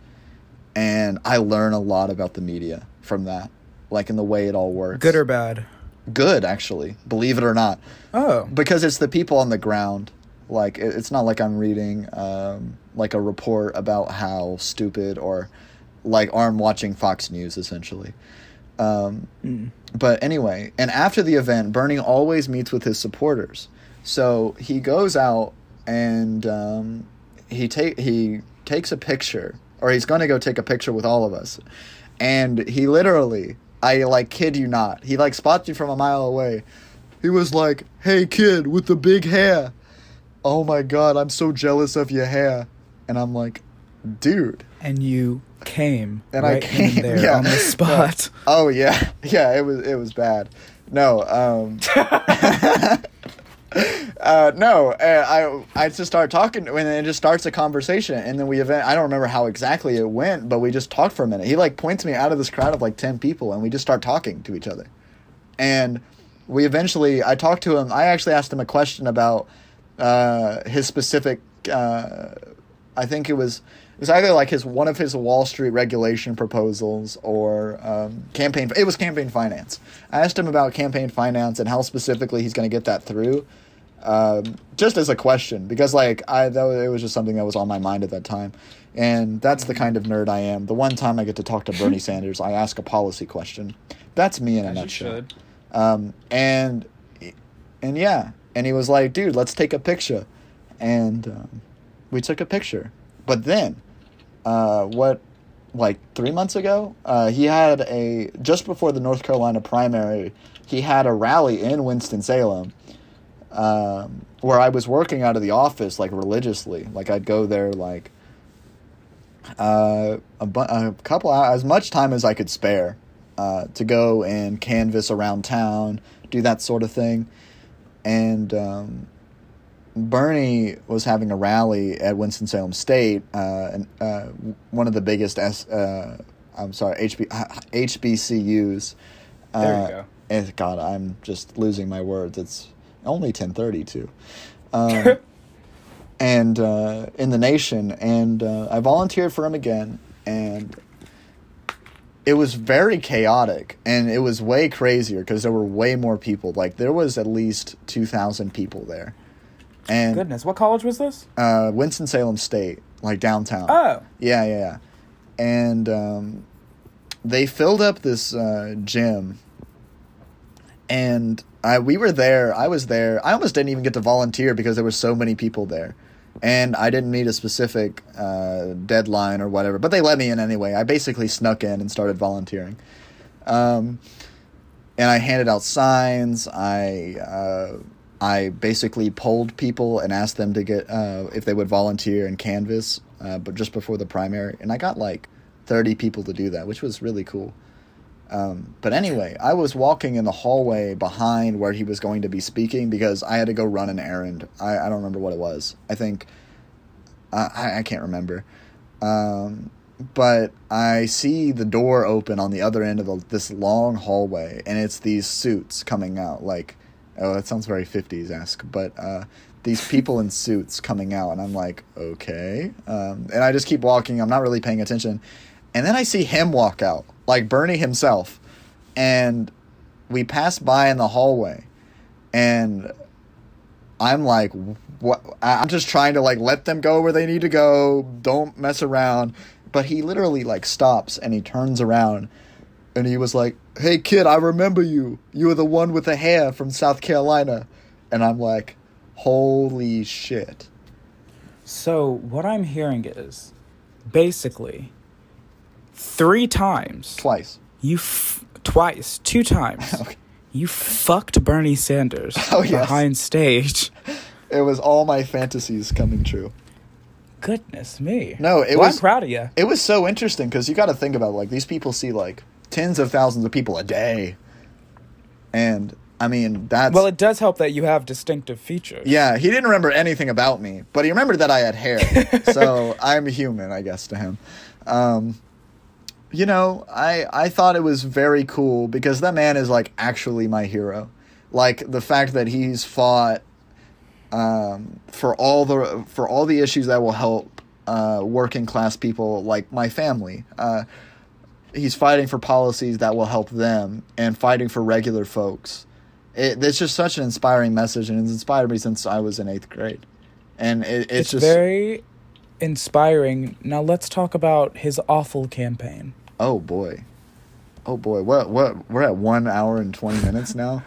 and I learn a lot about the media from that, like in the way it all works. Good or bad? Good, actually, believe it or not. Oh. Because it's the people on the ground. Like, it's not like I'm reading, like, a report about how stupid or, like, I'm watching Fox News, essentially. But anyway, and after the event, Bernie always meets with his supporters. So he goes out and he takes a picture, or he's going to go take a picture with all of us. And he literally, I, like, kid you not, he, like, spots you from a mile away. He was like, "Hey, kid with the big hair. Oh my God, I'm so jealous of your hair." And I'm like, dude. And you came. And right I came in there on the spot. Yeah. Oh yeah. Yeah, it was bad. No, I just start talking, and it just starts a conversation, and then I don't remember how exactly it went, but we just talked for a minute. He like points me out of this crowd of like 10 people, and we just start talking to each other. And we eventually, I talked to him, I actually asked him a question about his specific I think it was either like one of his Wall Street regulation proposals or campaign finance. I asked him about campaign finance and how specifically he's going to get that through, just as a question, because like it was just something that was on my mind at that time, and that's the kind of nerd I am. The one time I get to talk to Bernie Sanders, I ask a policy question. That's me in a nutshell. And yeah. And he was like, "Dude, let's take a picture." And we took a picture. But then, 3 months ago, he had just before the North Carolina primary, he had a rally in Winston-Salem where I was working out of the office, like, religiously. Like, I'd go there, like, a couple hours, as much time as I could spare to go and canvass around town, do that sort of thing. And Bernie was having a rally at Winston-Salem State, and one of the biggest HBCUs. There you go. And God, I'm just losing my words. It's only 10:30 too. And in the nation, and I volunteered for him again, and it was very chaotic, and it was way crazier because there were way more people. Like, there was at least 2,000 people there. And goodness, what college was this? Winston-Salem State, like downtown. Oh. Yeah. And they filled up this gym, and we were there. I was there. I almost didn't even get to volunteer because there were so many people there. And I didn't meet a specific deadline or whatever, but they let me in anyway. I basically snuck in and started volunteering. And I handed out signs. I basically polled people and asked them to get if they would volunteer and canvass, but just before the primary. And I got like 30 people to do that, which was really cool. But anyway, I was walking in the hallway behind where he was going to be speaking because I had to go run an errand. I don't remember what it was. I think I can't remember. But I see the door open on the other end of this long hallway, and it's these suits coming out. Like, oh, that sounds very 50s-esque, but these people in suits coming out, and I'm like, okay. And I just keep walking. I'm not really paying attention. And then I see him walk out, like Bernie himself. And we pass by in the hallway. And I'm like, what? I'm just trying to, like, let them go where they need to go. Don't mess around. But he literally, like, stops and he turns around. And he was like, "Hey, kid, I remember you. You were the one with the hair from South Carolina." And I'm like, holy shit. So what I'm hearing is basically... Two times. Okay. You fucked Bernie Sanders behind stage. It was all my fantasies coming true. Goodness me. No, I'm proud of you. It was so interesting because you got to think about, like, these people see, like, tens of thousands of people a day. And, I mean, that's... Well, it does help that you have distinctive features. Yeah, he didn't remember anything about me, but he remembered that I had hair. So I'm human, I guess, to him. You know, I thought it was very cool because that man is, like, actually my hero. Like, the fact that he's fought for all the issues that will help working class people like my family. He's fighting for policies that will help them and fighting for regular folks. It's just such an inspiring message, and it's inspired me since I was in 8th grade. And it's just very inspiring. Now let's talk about his awful campaign. Oh boy. Oh boy. What we're at 1 hour and 20 minutes now.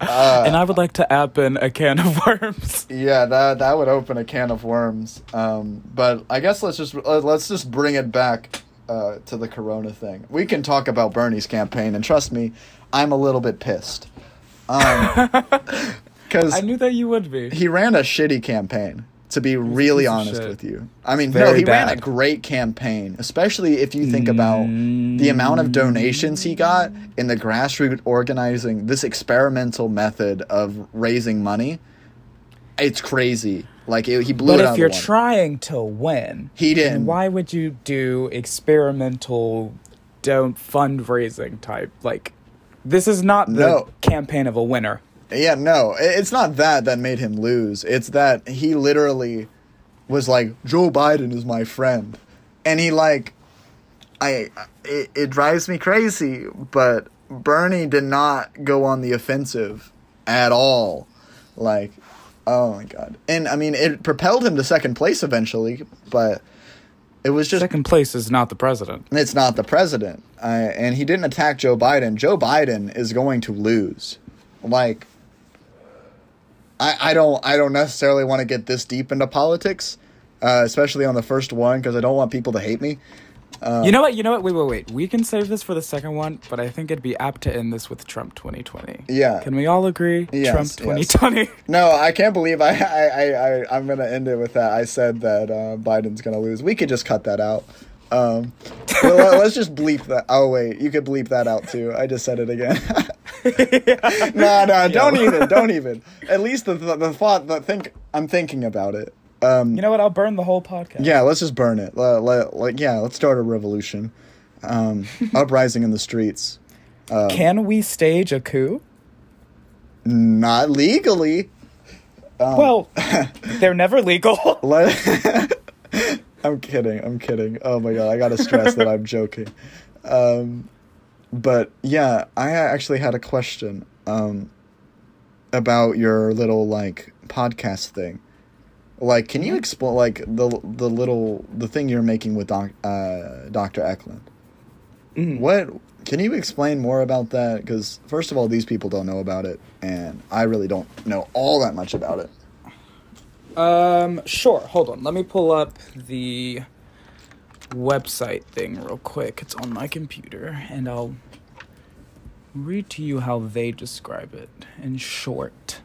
And I would like to add in a can of worms. Yeah, that would open a can of worms. But I guess let's just bring it back to the corona thing. We can talk about Bernie's campaign, and trust me, I'm a little bit pissed. 'Cause I knew that you would be. He ran a shitty campaign, to be really honest with you. I mean, he ran a great campaign, especially if you think about the amount of donations he got in the grassroots organizing, this experimental method of raising money. It's crazy. He blew it out of the water. But if you're trying to win, he didn't. Why would you do experimental fundraising type? This is not the campaign of a winner. Yeah, no, it's not that made him lose. It's that he literally was like, Joe Biden is my friend. And he it drives me crazy, but Bernie did not go on the offensive at all. Oh my God. And I mean, it propelled him to second place eventually, but it was just... Second place is not the president. It's not the president. And he didn't attack Joe Biden. Joe Biden is going to lose. I don't necessarily want to get this deep into politics, especially on the first one, because I don't want people to hate me. You know what? Wait. We can save this for the second one, but I think it'd be apt to end this with Trump 2020. Yeah. Can we all agree? Yes, Trump 2020. Yes. No, I can't believe I'm going to end it with that. I said that Biden's going to lose. We could just cut that out. Let's just bleep that. Oh, wait. You could bleep that out, too. I just said it again. Yeah. No, don't even. At least the thought that I'm thinking about it. You know what? I'll burn the whole podcast. Yeah, let's just burn it. Let's start a revolution, uprising in the streets. Can we stage a coup? Not legally. They're never legal. I'm kidding. Oh my God, I gotta stress that I'm joking. But yeah, I actually had a question about your little podcast thing. Can you explain the thing you're making with Dr. Eklund? Mm. What can you explain more about that? Because first of all, these people don't know about it, and I really don't know all that much about it. Sure. Hold on. Let me pull up the website thing real quick. It's on my computer, and I'll read to you how they describe it in short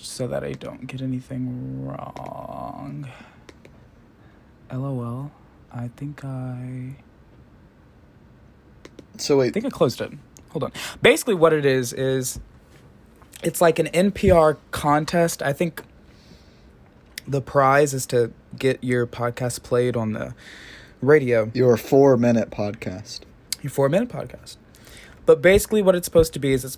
so that I don't get anything wrong. LOL. I think I closed it. Hold on. Basically what it is it's like an NPR contest. I think the prize is to get your podcast played on the radio. Your 4-minute podcast. But basically what it's supposed to be is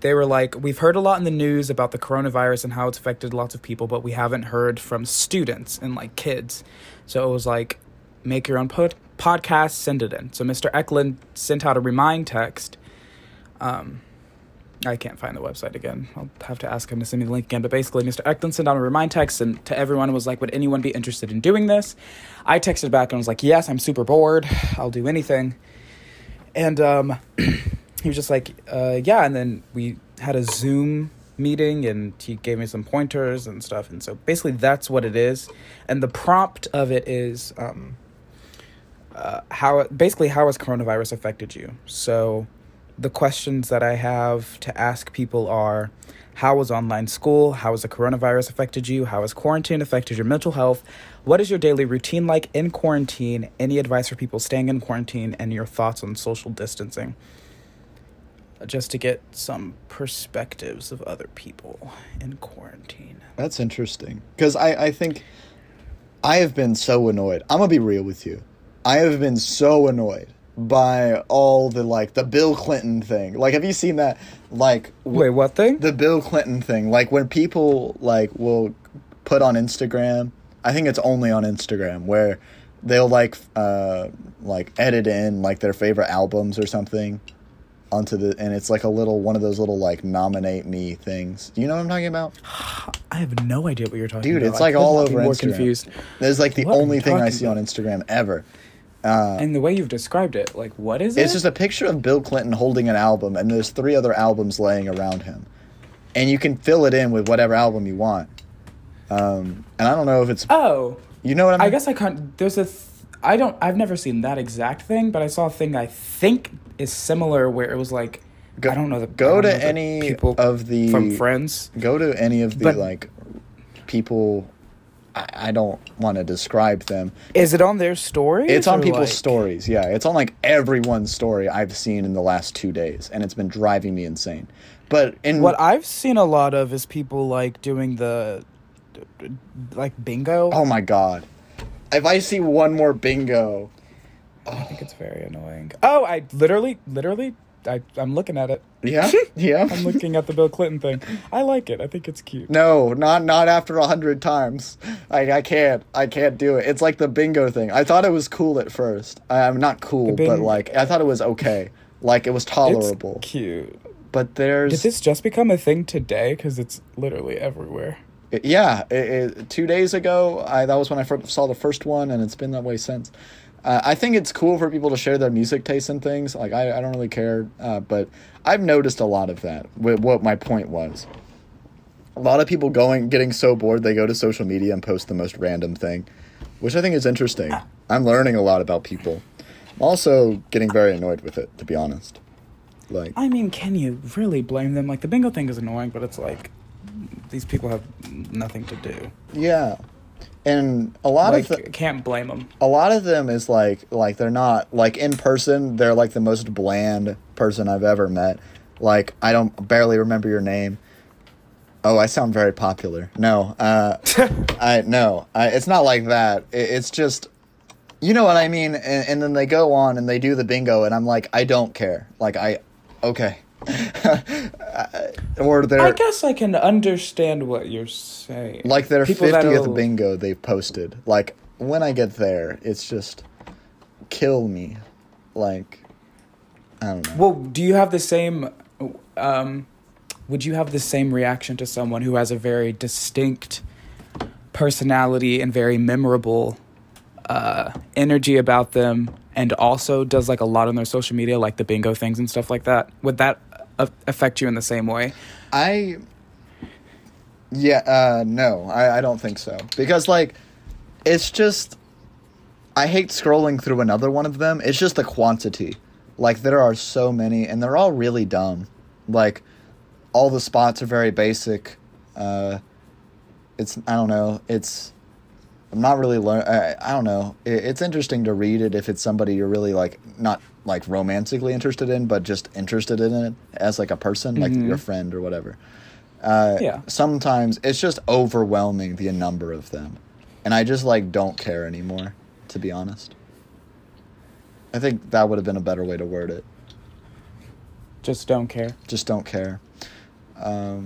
they were like, we've heard a lot in the news about the coronavirus and how it's affected lots of people, but we haven't heard from students and kids. So it was like, make your own podcast, send it in. So Mr. Eklund sent out a remind text. I can't find the website again. I'll have to ask him to send me the link again. But basically, Mr. Eklund sent out a remind text and to everyone was like, would anyone be interested in doing this? I texted back and was like, yes, I'm super bored. I'll do anything. And he was just like, yeah. And then we had a Zoom meeting and he gave me some pointers and stuff. And so basically that's what it is. And the prompt of it is how has coronavirus affected you? So the questions that I have to ask people are, how was online school? How has the coronavirus affected you? How has quarantine affected your mental health? What is your daily routine like in quarantine? Any advice for people staying in quarantine and your thoughts on social distancing? Just to get some perspectives of other people in quarantine. That's interesting. Because I think I have been so annoyed. I'm going to be real with you. I have been so annoyed by all the, like, the Bill Clinton thing. Like, have you seen that? Like, wait, what thing? The Bill Clinton thing. Like, when people, like, will put on Instagram, I think it's only on Instagram, where they'll, like edit in, like, their favorite albums or something onto the, and it's, like, a little, one of those little, like, nominate me things. Do you know what I'm talking about? I have no idea what you're talking about. Dude, it's, like, all over Instagram. More confused. There's, like, the only thing I see on Instagram ever. And the way you've described it, like, what is it? It's just a picture of Bill Clinton holding an album, and there's 3 other albums laying around him. And you can fill it in with whatever album you want. And I don't know if it's... Oh. You know what I mean? I guess I can't... There's a... I've never seen that exact thing, but I saw a thing I think is similar where it was like... I don't know the... Go to any people of the... From Friends. Go to any of the, like, people... I don't want to describe them. Is it on their stories? It's on people's stories, yeah. It's on, like, everyone's story I've seen in the last 2 days, and it's been driving me insane. But in what I've seen a lot of is people, like, doing the, like, bingo. Oh, my God. If I see one more bingo... I think it's very annoying. Oh, I literally... I'm looking at it. Yeah, yeah. I'm looking at the Bill Clinton thing. I like it. I think it's cute. No, not after 100 times. I can't do it. It's like the bingo thing. I thought it was cool at first. I'm not cool, but, like, I thought it was okay. Like, it was tolerable. It's cute. But there's... Did this just become a thing today? Because it's literally everywhere. It, 2 days ago, that was when I first saw the first one, and it's been that way since. I think it's cool for people to share their music tastes and things. Like, I don't really care, but I've noticed a lot of that, what my point was. A lot of people getting so bored, they go to social media and post the most random thing, which I think is interesting. I'm learning a lot about people. I'm also getting very annoyed with it, to be honest. Like, I mean, can you really blame them? Like, the bingo thing is annoying, but it's like, these people have nothing to do. Yeah. And a lot of can't blame them. A lot of them is like they're not, like, in person. They're, like, the most bland person I've ever met. Like, I barely remember your name. Oh, I sound very popular. No, it's not like that. It's just, you know what I mean. And then they go on and they do the bingo, and I'm like, I don't care. Like, okay. I guess I can understand what you're saying. Like, their 50th bingo they posted. Like, when I get there, it's just kill me. Like, I don't know. Well, do you have the same? Would you have the same reaction to someone who has a very distinct personality and very memorable energy about them, and also does, like, a lot on their social media, like the bingo things and stuff like that? Would that affect you in the same way? No, I don't think so. Because, like, it's just, I hate scrolling through another one of them. It's just the quantity. Like, there are so many, and they're all really dumb. Like, all the spots are very basic. I'm not really learning. I don't know. It's interesting to read it if it's somebody you're really, like, not, like, romantically interested in, but just interested in it as, like, a person, like your friend or whatever. Yeah. Sometimes it's just overwhelming, the number of them. And I just, like, don't care anymore, to be honest. I think that would have been a better way to word it. Just don't care. Just don't care. I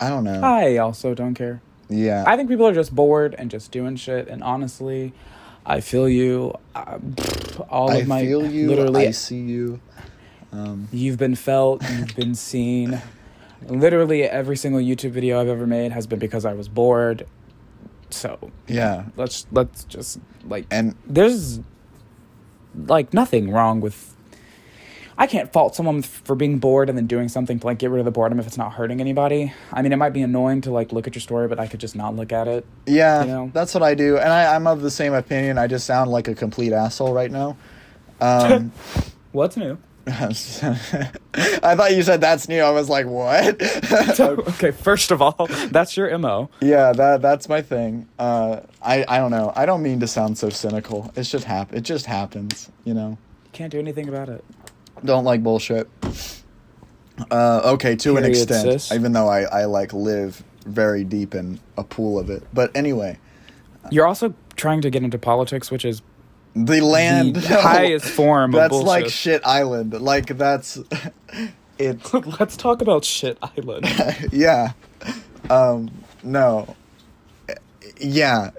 don't know. I also don't care. Yeah. I think people are just bored and just doing shit. And honestly, I feel you. I feel you. Literally, I see you. You've been felt. You've been seen. Literally every single YouTube video I've ever made has been because I was bored. So yeah, let's just, like, and there's, like, nothing wrong with. I can't fault someone for being bored and then doing something to, like, get rid of the boredom if it's not hurting anybody. I mean, it might be annoying to, like, look at your story, but I could just not look at it. Yeah, you know? That's what I do. And I'm of the same opinion. I just sound like a complete asshole right now. What's new? I thought you said that's new. I was like, what? Okay, first of all, that's your MO. Yeah, that's my thing. I don't know. I don't mean to sound so cynical. It just happens, you know? Can't do anything about it. Don't like bullshit. Okay, to period, an extent, sis. Even though I like live very deep in a pool of it. But anyway. You're also trying to get into politics, which is The land, the highest form of bullshit. That's like Shit Island. Like, that's it. Let's talk about Shit Island. Yeah. No. Yeah.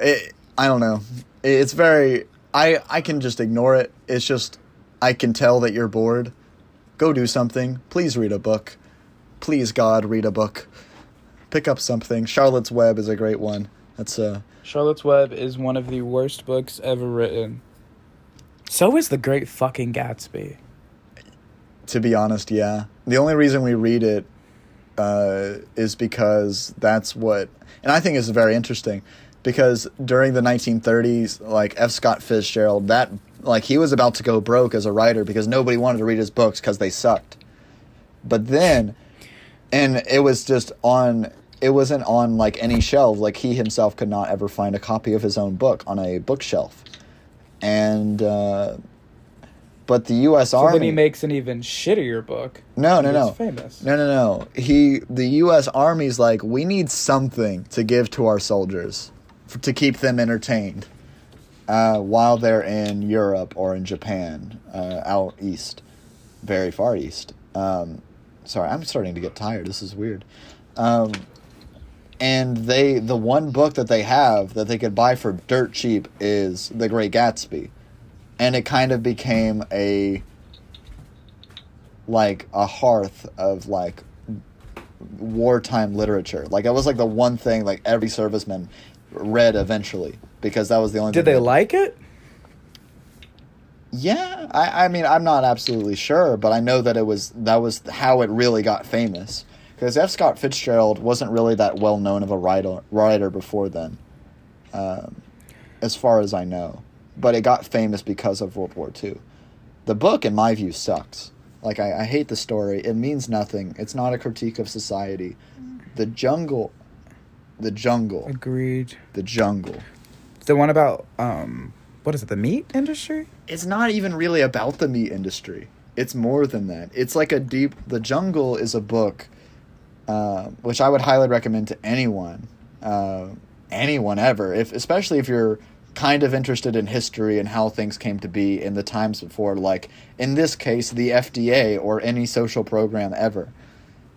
I don't know. It's very... I can just ignore it. It's just, I can tell that you're bored. Go do something. Please read a book. Please, God, read a book. Pick up something. Charlotte's Web is a great one. That's a... Charlotte's Web is one of the worst books ever written. So is The Great Fucking Gatsby. To be honest, yeah. The only reason we read it is because that's what... And I think it's very interesting because during the 1930s, like, F. Scott Fitzgerald, that, like, he was about to go broke as a writer because nobody wanted to read his books because they sucked. But then... And it was just on... It wasn't on, like, any shelf. Like, he himself could not ever find a copy of his own book on a bookshelf. And, but the U.S. Army... So then he makes an even shittier book. No. He's famous. No. The U.S. Army's like, we need something to give to our soldiers to keep them entertained while they're in Europe or in Japan, out east, very far east. Sorry, I'm starting to get tired. This is weird. And the one book that they have that they could buy for dirt cheap is The Great Gatsby. And it kind of became a hearth of, like, wartime literature. Like, it was, like, the one thing, like, every serviceman read eventually. Because that was the only thing. Did they like it? Yeah. I mean, I'm not absolutely sure, but I know that that was how it really got famous. Because F. Scott Fitzgerald wasn't really that well-known of a writer before then, as far as I know. But it got famous because of World War II. The book, in my view, sucks. Like, I hate the story. It means nothing. It's not a critique of society. The Jungle. Agreed. The Jungle. The one about, what is it, the meat industry? It's not even really about the meat industry. It's more than that. It's like a deep... The Jungle is a book... which I would highly recommend to anyone, ever, especially if you're kind of interested in history and how things came to be in the times before, like, in this case, the FDA or any social program ever.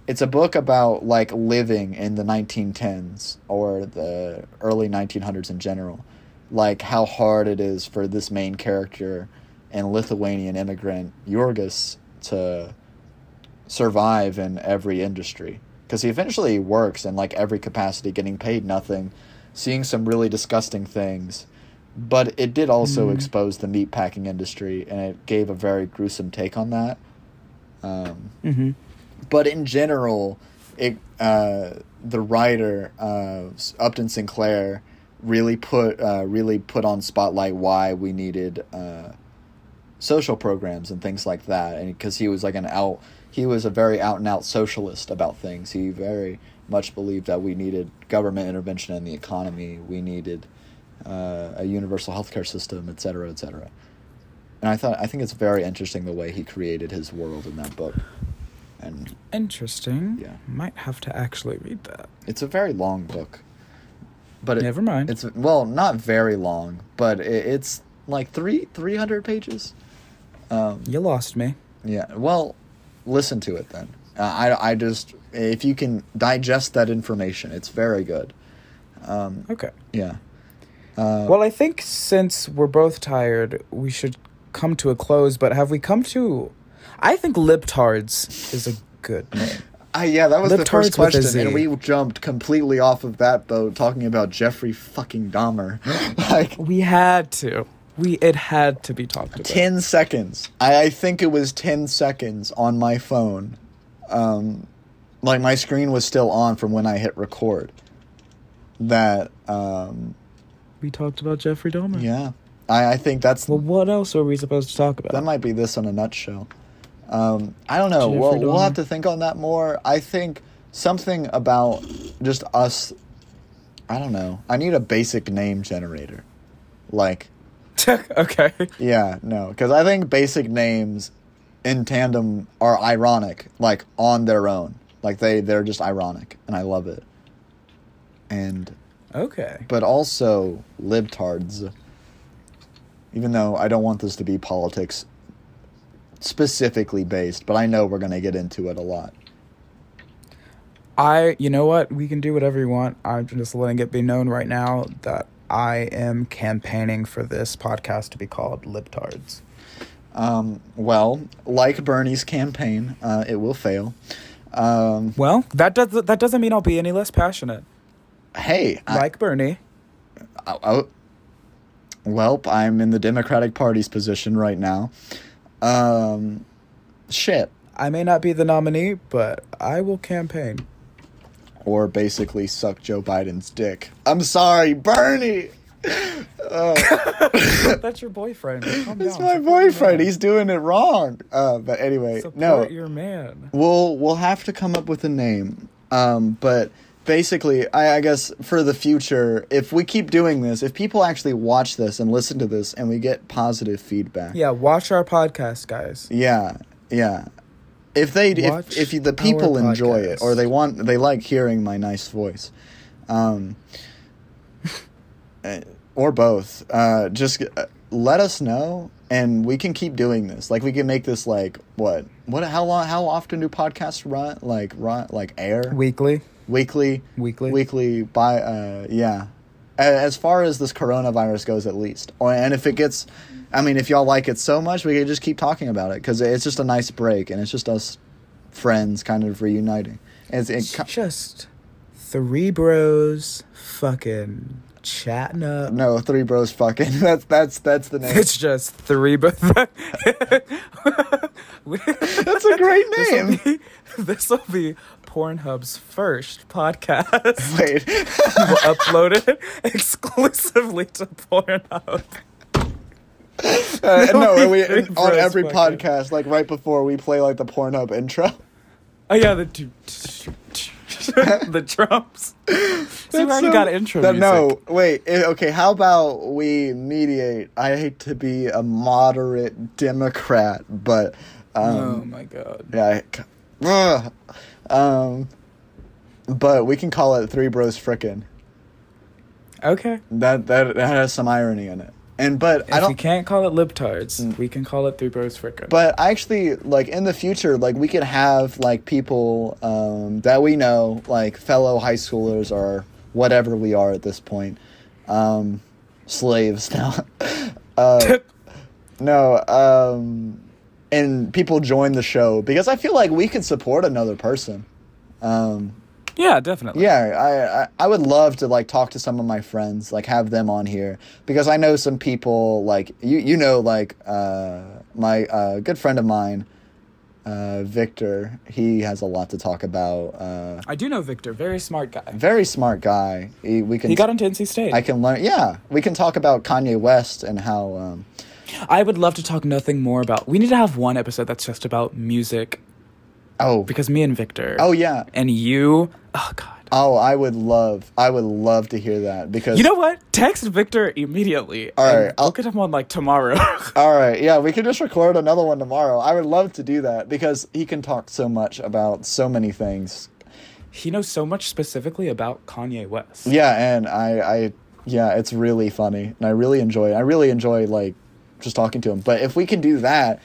It's a book about, like, living in the 1910s or the early 1900s in general, like how hard it is for this main character and Lithuanian immigrant Jurgis to survive in every industry. Because he eventually works in, like, every capacity, getting paid nothing, seeing some really disgusting things. But it did also expose the meatpacking industry, and it gave a very gruesome take on that. But in general, the writer, Upton Sinclair, really put on spotlight why we needed social programs and things like that, and because he was he was a very out-and-out socialist about things. He very much believed that we needed government intervention in the economy. We needed a universal healthcare system, et cetera, et cetera. And I think it's very interesting the way he created his world in that book. And interesting. Yeah, might have to actually read that. It's a very long book, but never mind. It's not very long, but it's like 300 pages. You lost me. Yeah. Well. Listen to it then. I just, if you can digest that information, it's very good. Okay. Yeah. Well, I think since we're both tired, we should come to a close. But have we come to? I think Liptards is a good name. Yeah, that was Liptards, the first question, and we jumped completely off of that boat talking about Jeffrey fucking Dahmer. Like, we had to. It had to be talked about. 10 seconds. I think it was 10 seconds on my phone. Like, my screen was still on from when I hit record. That, we talked about Jeffrey Dahmer. Yeah. I think that's... Well, what else were we supposed to talk about? That might be this in a nutshell. I don't know. We'll have to think on that more. I think something about just us... I don't know. I need a basic name generator. Like... Okay. Yeah, no, because I think basic names in tandem are ironic, like, on their own. Like, they're just ironic, and I love it. And... Okay. But also, libtards even though I don't want this to be politics specifically based, but I know we're going to get into it a lot. You know what? We can do whatever you want. I'm just letting it be known right now that I am campaigning for this podcast to be called Libtards. Well, like Bernie's campaign, it will fail. Well, that doesn't mean I'll be any less passionate. Hey. Like Bernie. Well, I'm in the Democratic Party's position right now. Shit. I may not be the nominee, but I will campaign. Or basically suck Joe Biden's dick. I'm sorry, Bernie! That's your boyfriend. That's my boyfriend. He's doing it wrong. But anyway, support no. Your man. We'll have to come up with a name. But basically, I guess for the future, if we keep doing this, if people actually watch this and listen to this and we get positive feedback. Yeah, watch our podcast, guys. Yeah, yeah. If they if the people enjoy it or they like hearing my nice voice. Or both. Just let us know, and we can keep doing this. Like, we can make this like what? How long? How often do podcasts run? Like air weekly. By yeah. As far as this coronavirus goes, at least. And if it gets, I mean, if y'all like it so much, we can just keep talking about it because it's just a nice break, and it's just us friends kind of reuniting. It's just three bros fucking. Chatting up. No, three bros fucking. That's the name. It's just three bros. That's a great name. This will be Pornhub's first podcast. Wait, uploaded exclusively to Pornhub. On every fucking. Podcast, like right before we play like the Pornhub intro. Oh yeah, the drums. So we already got intro music. No, wait. Okay, how about we mediate? I hate to be a moderate Democrat, but oh my god. Yeah. But we can call it Three Bros Frickin'. Okay. That has some irony in it. And but if we can't call it Libtards, we can call it Three Bros Frickin'. But I actually like in the future, like we could have like people that we know, like fellow high schoolers or whatever we are at this point, slaves now. And people join the show because I feel like we could support another person. Yeah, definitely. Yeah, I would love to like talk to some of my friends, like have them on here because I know some people like you know like my good friend of mine, Victor. He has a lot to talk about. I do know Victor, very smart guy. Very smart guy. He got into NC State. I can learn. Yeah, we can talk about Kanye West and how. I would love to talk nothing more about. We need to have one episode that's just about music. Oh, because me and Victor. Oh yeah, and you. Oh god. Oh, I would love to hear that because you know what? Text Victor immediately. All right, I'll get him on like tomorrow. All right, yeah, we can just record another one tomorrow. I would love to do that because he can talk so much about so many things. He knows so much specifically about Kanye West. Yeah, and I it's really funny, and I really enjoy it. I really enjoy like just talking to him. But if we can do that.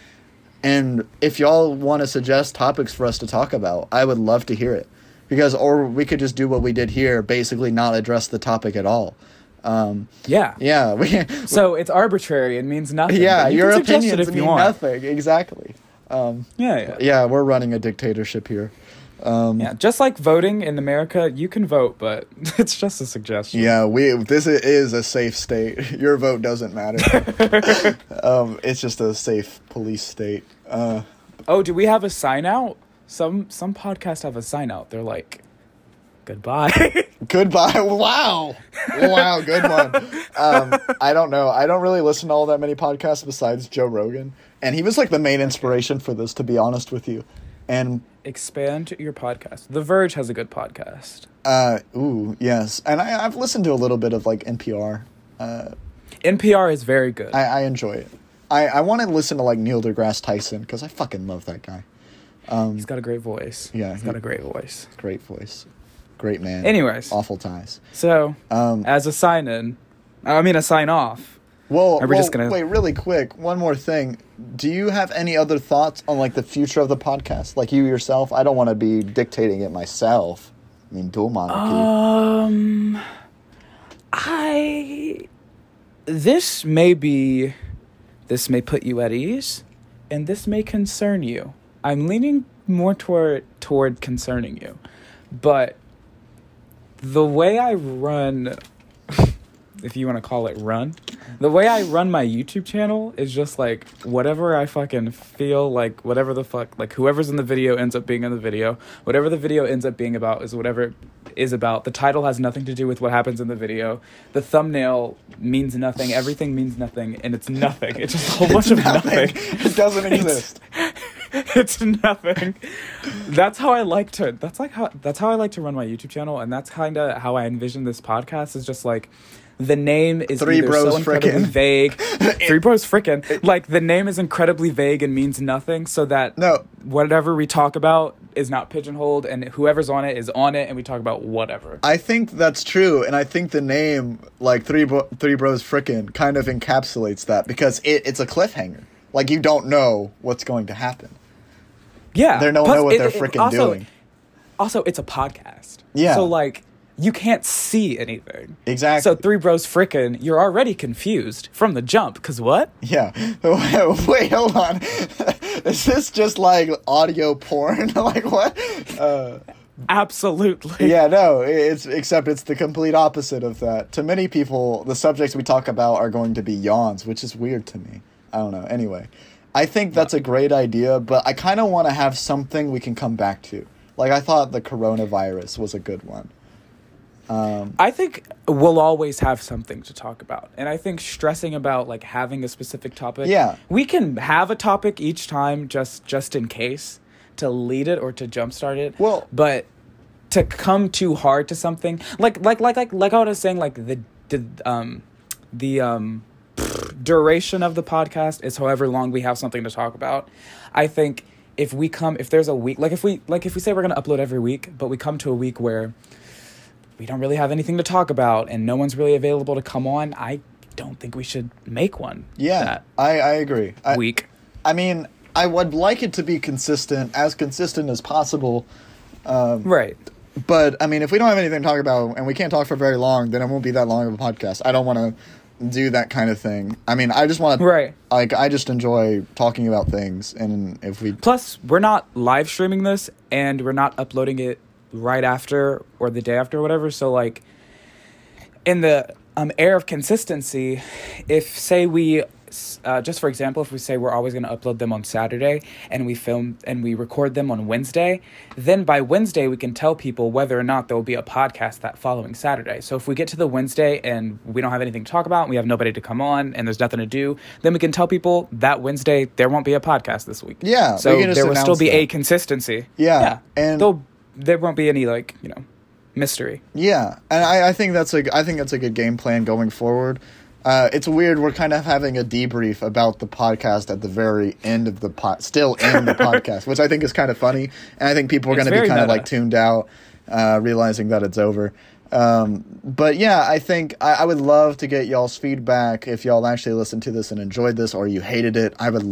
And if y'all want to suggest topics for us to talk about, I would love to hear it. Or we could just do what we did here, basically not address the topic at all. Yeah. Yeah. So it's arbitrary and means nothing. Yeah, your opinions mean nothing. Exactly. Yeah. Yeah, we're running a dictatorship here. Yeah, just like voting in America, you can vote, but it's just a suggestion. Yeah, this is a safe state. Your vote doesn't matter. It's just a safe police state. Oh, do we have a sign out? Some podcasts have a sign out. They're like, goodbye. Goodbye. Wow. Wow, good one. I don't know. I don't really listen to all that many podcasts besides Joe Rogan. And he was like the main inspiration for this, to be honest with you. And expand your podcast. The Verge has a good podcast. Ooh, yes. And I've listened to a little bit of like NPR. NPR is very good. I enjoy it. I want to listen to like Neil deGrasse Tyson because I fucking love that guy. He's got a great voice. Yeah, he's got a great voice. Great voice. Great man. Anyways. Awful ties. So, as a sign off, Wait, really quick, one more thing. Do you have any other thoughts on, like, the future of the podcast? Like, you yourself? I don't want to be dictating it myself. I mean, dual monarchy. This may put you at ease, and this may concern you. I'm leaning more toward concerning you. But the way I run, if you want to call it run, the way I run my YouTube channel is just, like, whatever I fucking feel like, whatever the fuck, like, whoever's in the video ends up being in the video. Whatever the video ends up being about is whatever it is about. The title has nothing to do with what happens in the video. The thumbnail means nothing. Everything means nothing, and it's nothing. It's just a whole bunch of nothing. It doesn't exist. It's nothing. That's how I like to run my YouTube channel, and that's kind of how I envision this podcast is just, like, the name is Three Bros so incredibly vague. Three Bros Frickin'. Like, the name is incredibly vague and means nothing, so that whatever we talk about is not pigeonholed, and whoever's on it is on it, and we talk about whatever. I think that's true, and I think the name, like, Three Bros Frickin', kind of encapsulates that, because it's a cliffhanger. Like, you don't know what's going to happen. Yeah. They don't know what they're frickin' doing. Also, it's a podcast. Yeah. So, like, you can't see anything. Exactly. So, Three Bros Frickin', you're already confused from the jump, because what? Yeah. Wait, hold on. Is this just, like, audio porn? Like, what? Absolutely. Yeah, no, except it's the complete opposite of that. To many people, the subjects we talk about are going to be yawns, which is weird to me. I don't know. Anyway, I think that's a great idea, but I kind of want to have something we can come back to. Like, I thought the coronavirus was a good one. I think we'll always have something to talk about. And I think stressing about, like, having a specific topic. Yeah. We can have a topic each time just in case to lead it or to jumpstart it. Well, but to come too hard to something like I was saying, like, the duration of the podcast is however long we have something to talk about. I think if there's a week, if we say we're going to upload every week, but we come to a week where we don't really have anything to talk about and no one's really available to come on, I don't think we should make one. Yeah, I agree. Week. I mean, I would like it to be consistent as possible. Right. But, I mean, if we don't have anything to talk about and we can't talk for very long, then it won't be that long of a podcast. I don't want to do that kind of thing. I mean, I just want to, right. Like, I just enjoy talking about things, and if we... Plus, we're not live streaming this, and we're not uploading it right after or the day after or whatever, so, like, in the air of consistency, if, say, we... just for example, if we say we're always going to upload them on Saturday and we film and we record them on Wednesday, then by Wednesday we can tell people whether or not there will be a podcast that following Saturday. So if we get to the Wednesday and we don't have anything to talk about and we have nobody to come on and there's nothing to do, then we can tell people that Wednesday there won't be a podcast this week. Yeah. So there will still be a consistency. Yeah. And there won't be any, like, you know, mystery. Yeah. And I think that's a good game plan going forward. It's weird. We're kind of having a debrief about the podcast at the very end of the still in the podcast, which I think is kind of funny. And I think people are going to be kind of like tuned out, realizing that it's over. But yeah, I think I would love to get y'all's feedback if y'all actually listened to this and enjoyed this, or you hated it. I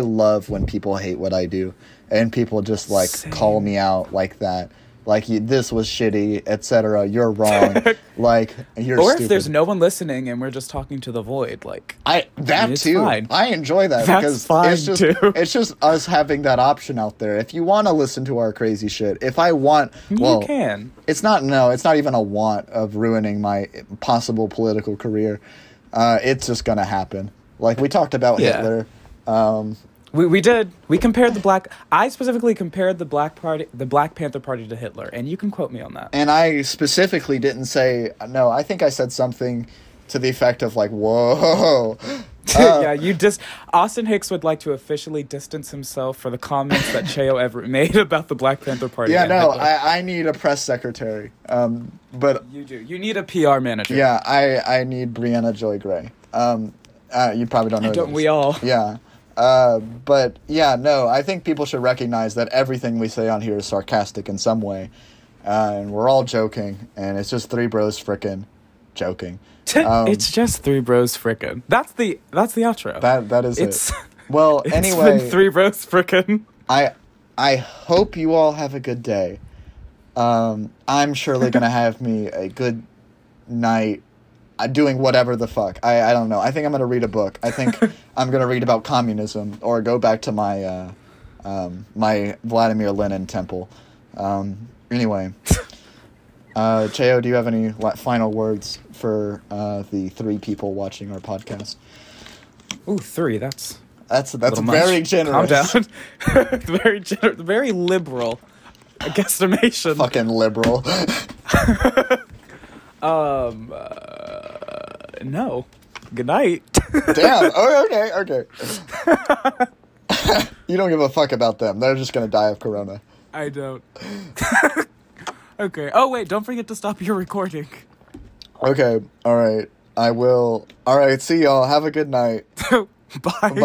love when people hate what I do and people just like call me out like that. Like, this was shitty, etc. You're wrong. Like, you're stupid. Or if there's no one listening and we're just talking to the void, like... That, too. Fine. I enjoy that. It's just us having that option out there. If you want to listen to our crazy shit, if I want... Well, you can. It's not even a want of ruining my possible political career. It's just going to happen. Like, we talked about Hitler. We did. We compared I specifically compared the Black Panther Party to Hitler, and you can quote me on that. And I specifically didn't say no. I think I said something to the effect of like, "Whoa." Yeah, Austin Hicks would like to officially distance himself for the comments that Cheo Everett made about the Black Panther Party. Yeah, no, I need a press secretary. But you do. You need a PR manager. Yeah, I need Breonna Joy Gray. You probably don't know. Don't we all? Yeah. But yeah, no, I think people should recognize that everything we say on here is sarcastic in some way, and we're all joking, and it's just Three Bros Frickin', joking. It's just Three Bros Frickin'. That's the outro. That is it. Well, it's anyway, been Three Bros Frickin'. I hope you all have a good day. I'm surely gonna have me a good night doing whatever the fuck. I don't know. I think I'm gonna read a book. I think I'm gonna read about communism or go back to my my Vladimir Lenin temple. Anyway, Cheo, do you have any final words for the three people watching our podcast? Ooh, three. That's very much. Generous. Calm down. Very generous. Very liberal. A guesstimation. Fucking liberal. No. Good night. Damn. Oh, okay. You don't give a fuck about them. They're just gonna die of corona. I don't. Okay. Oh, wait. Don't forget to stop your recording. Okay. All right. I will. All right. See y'all. Have a good night. Bye. Bye.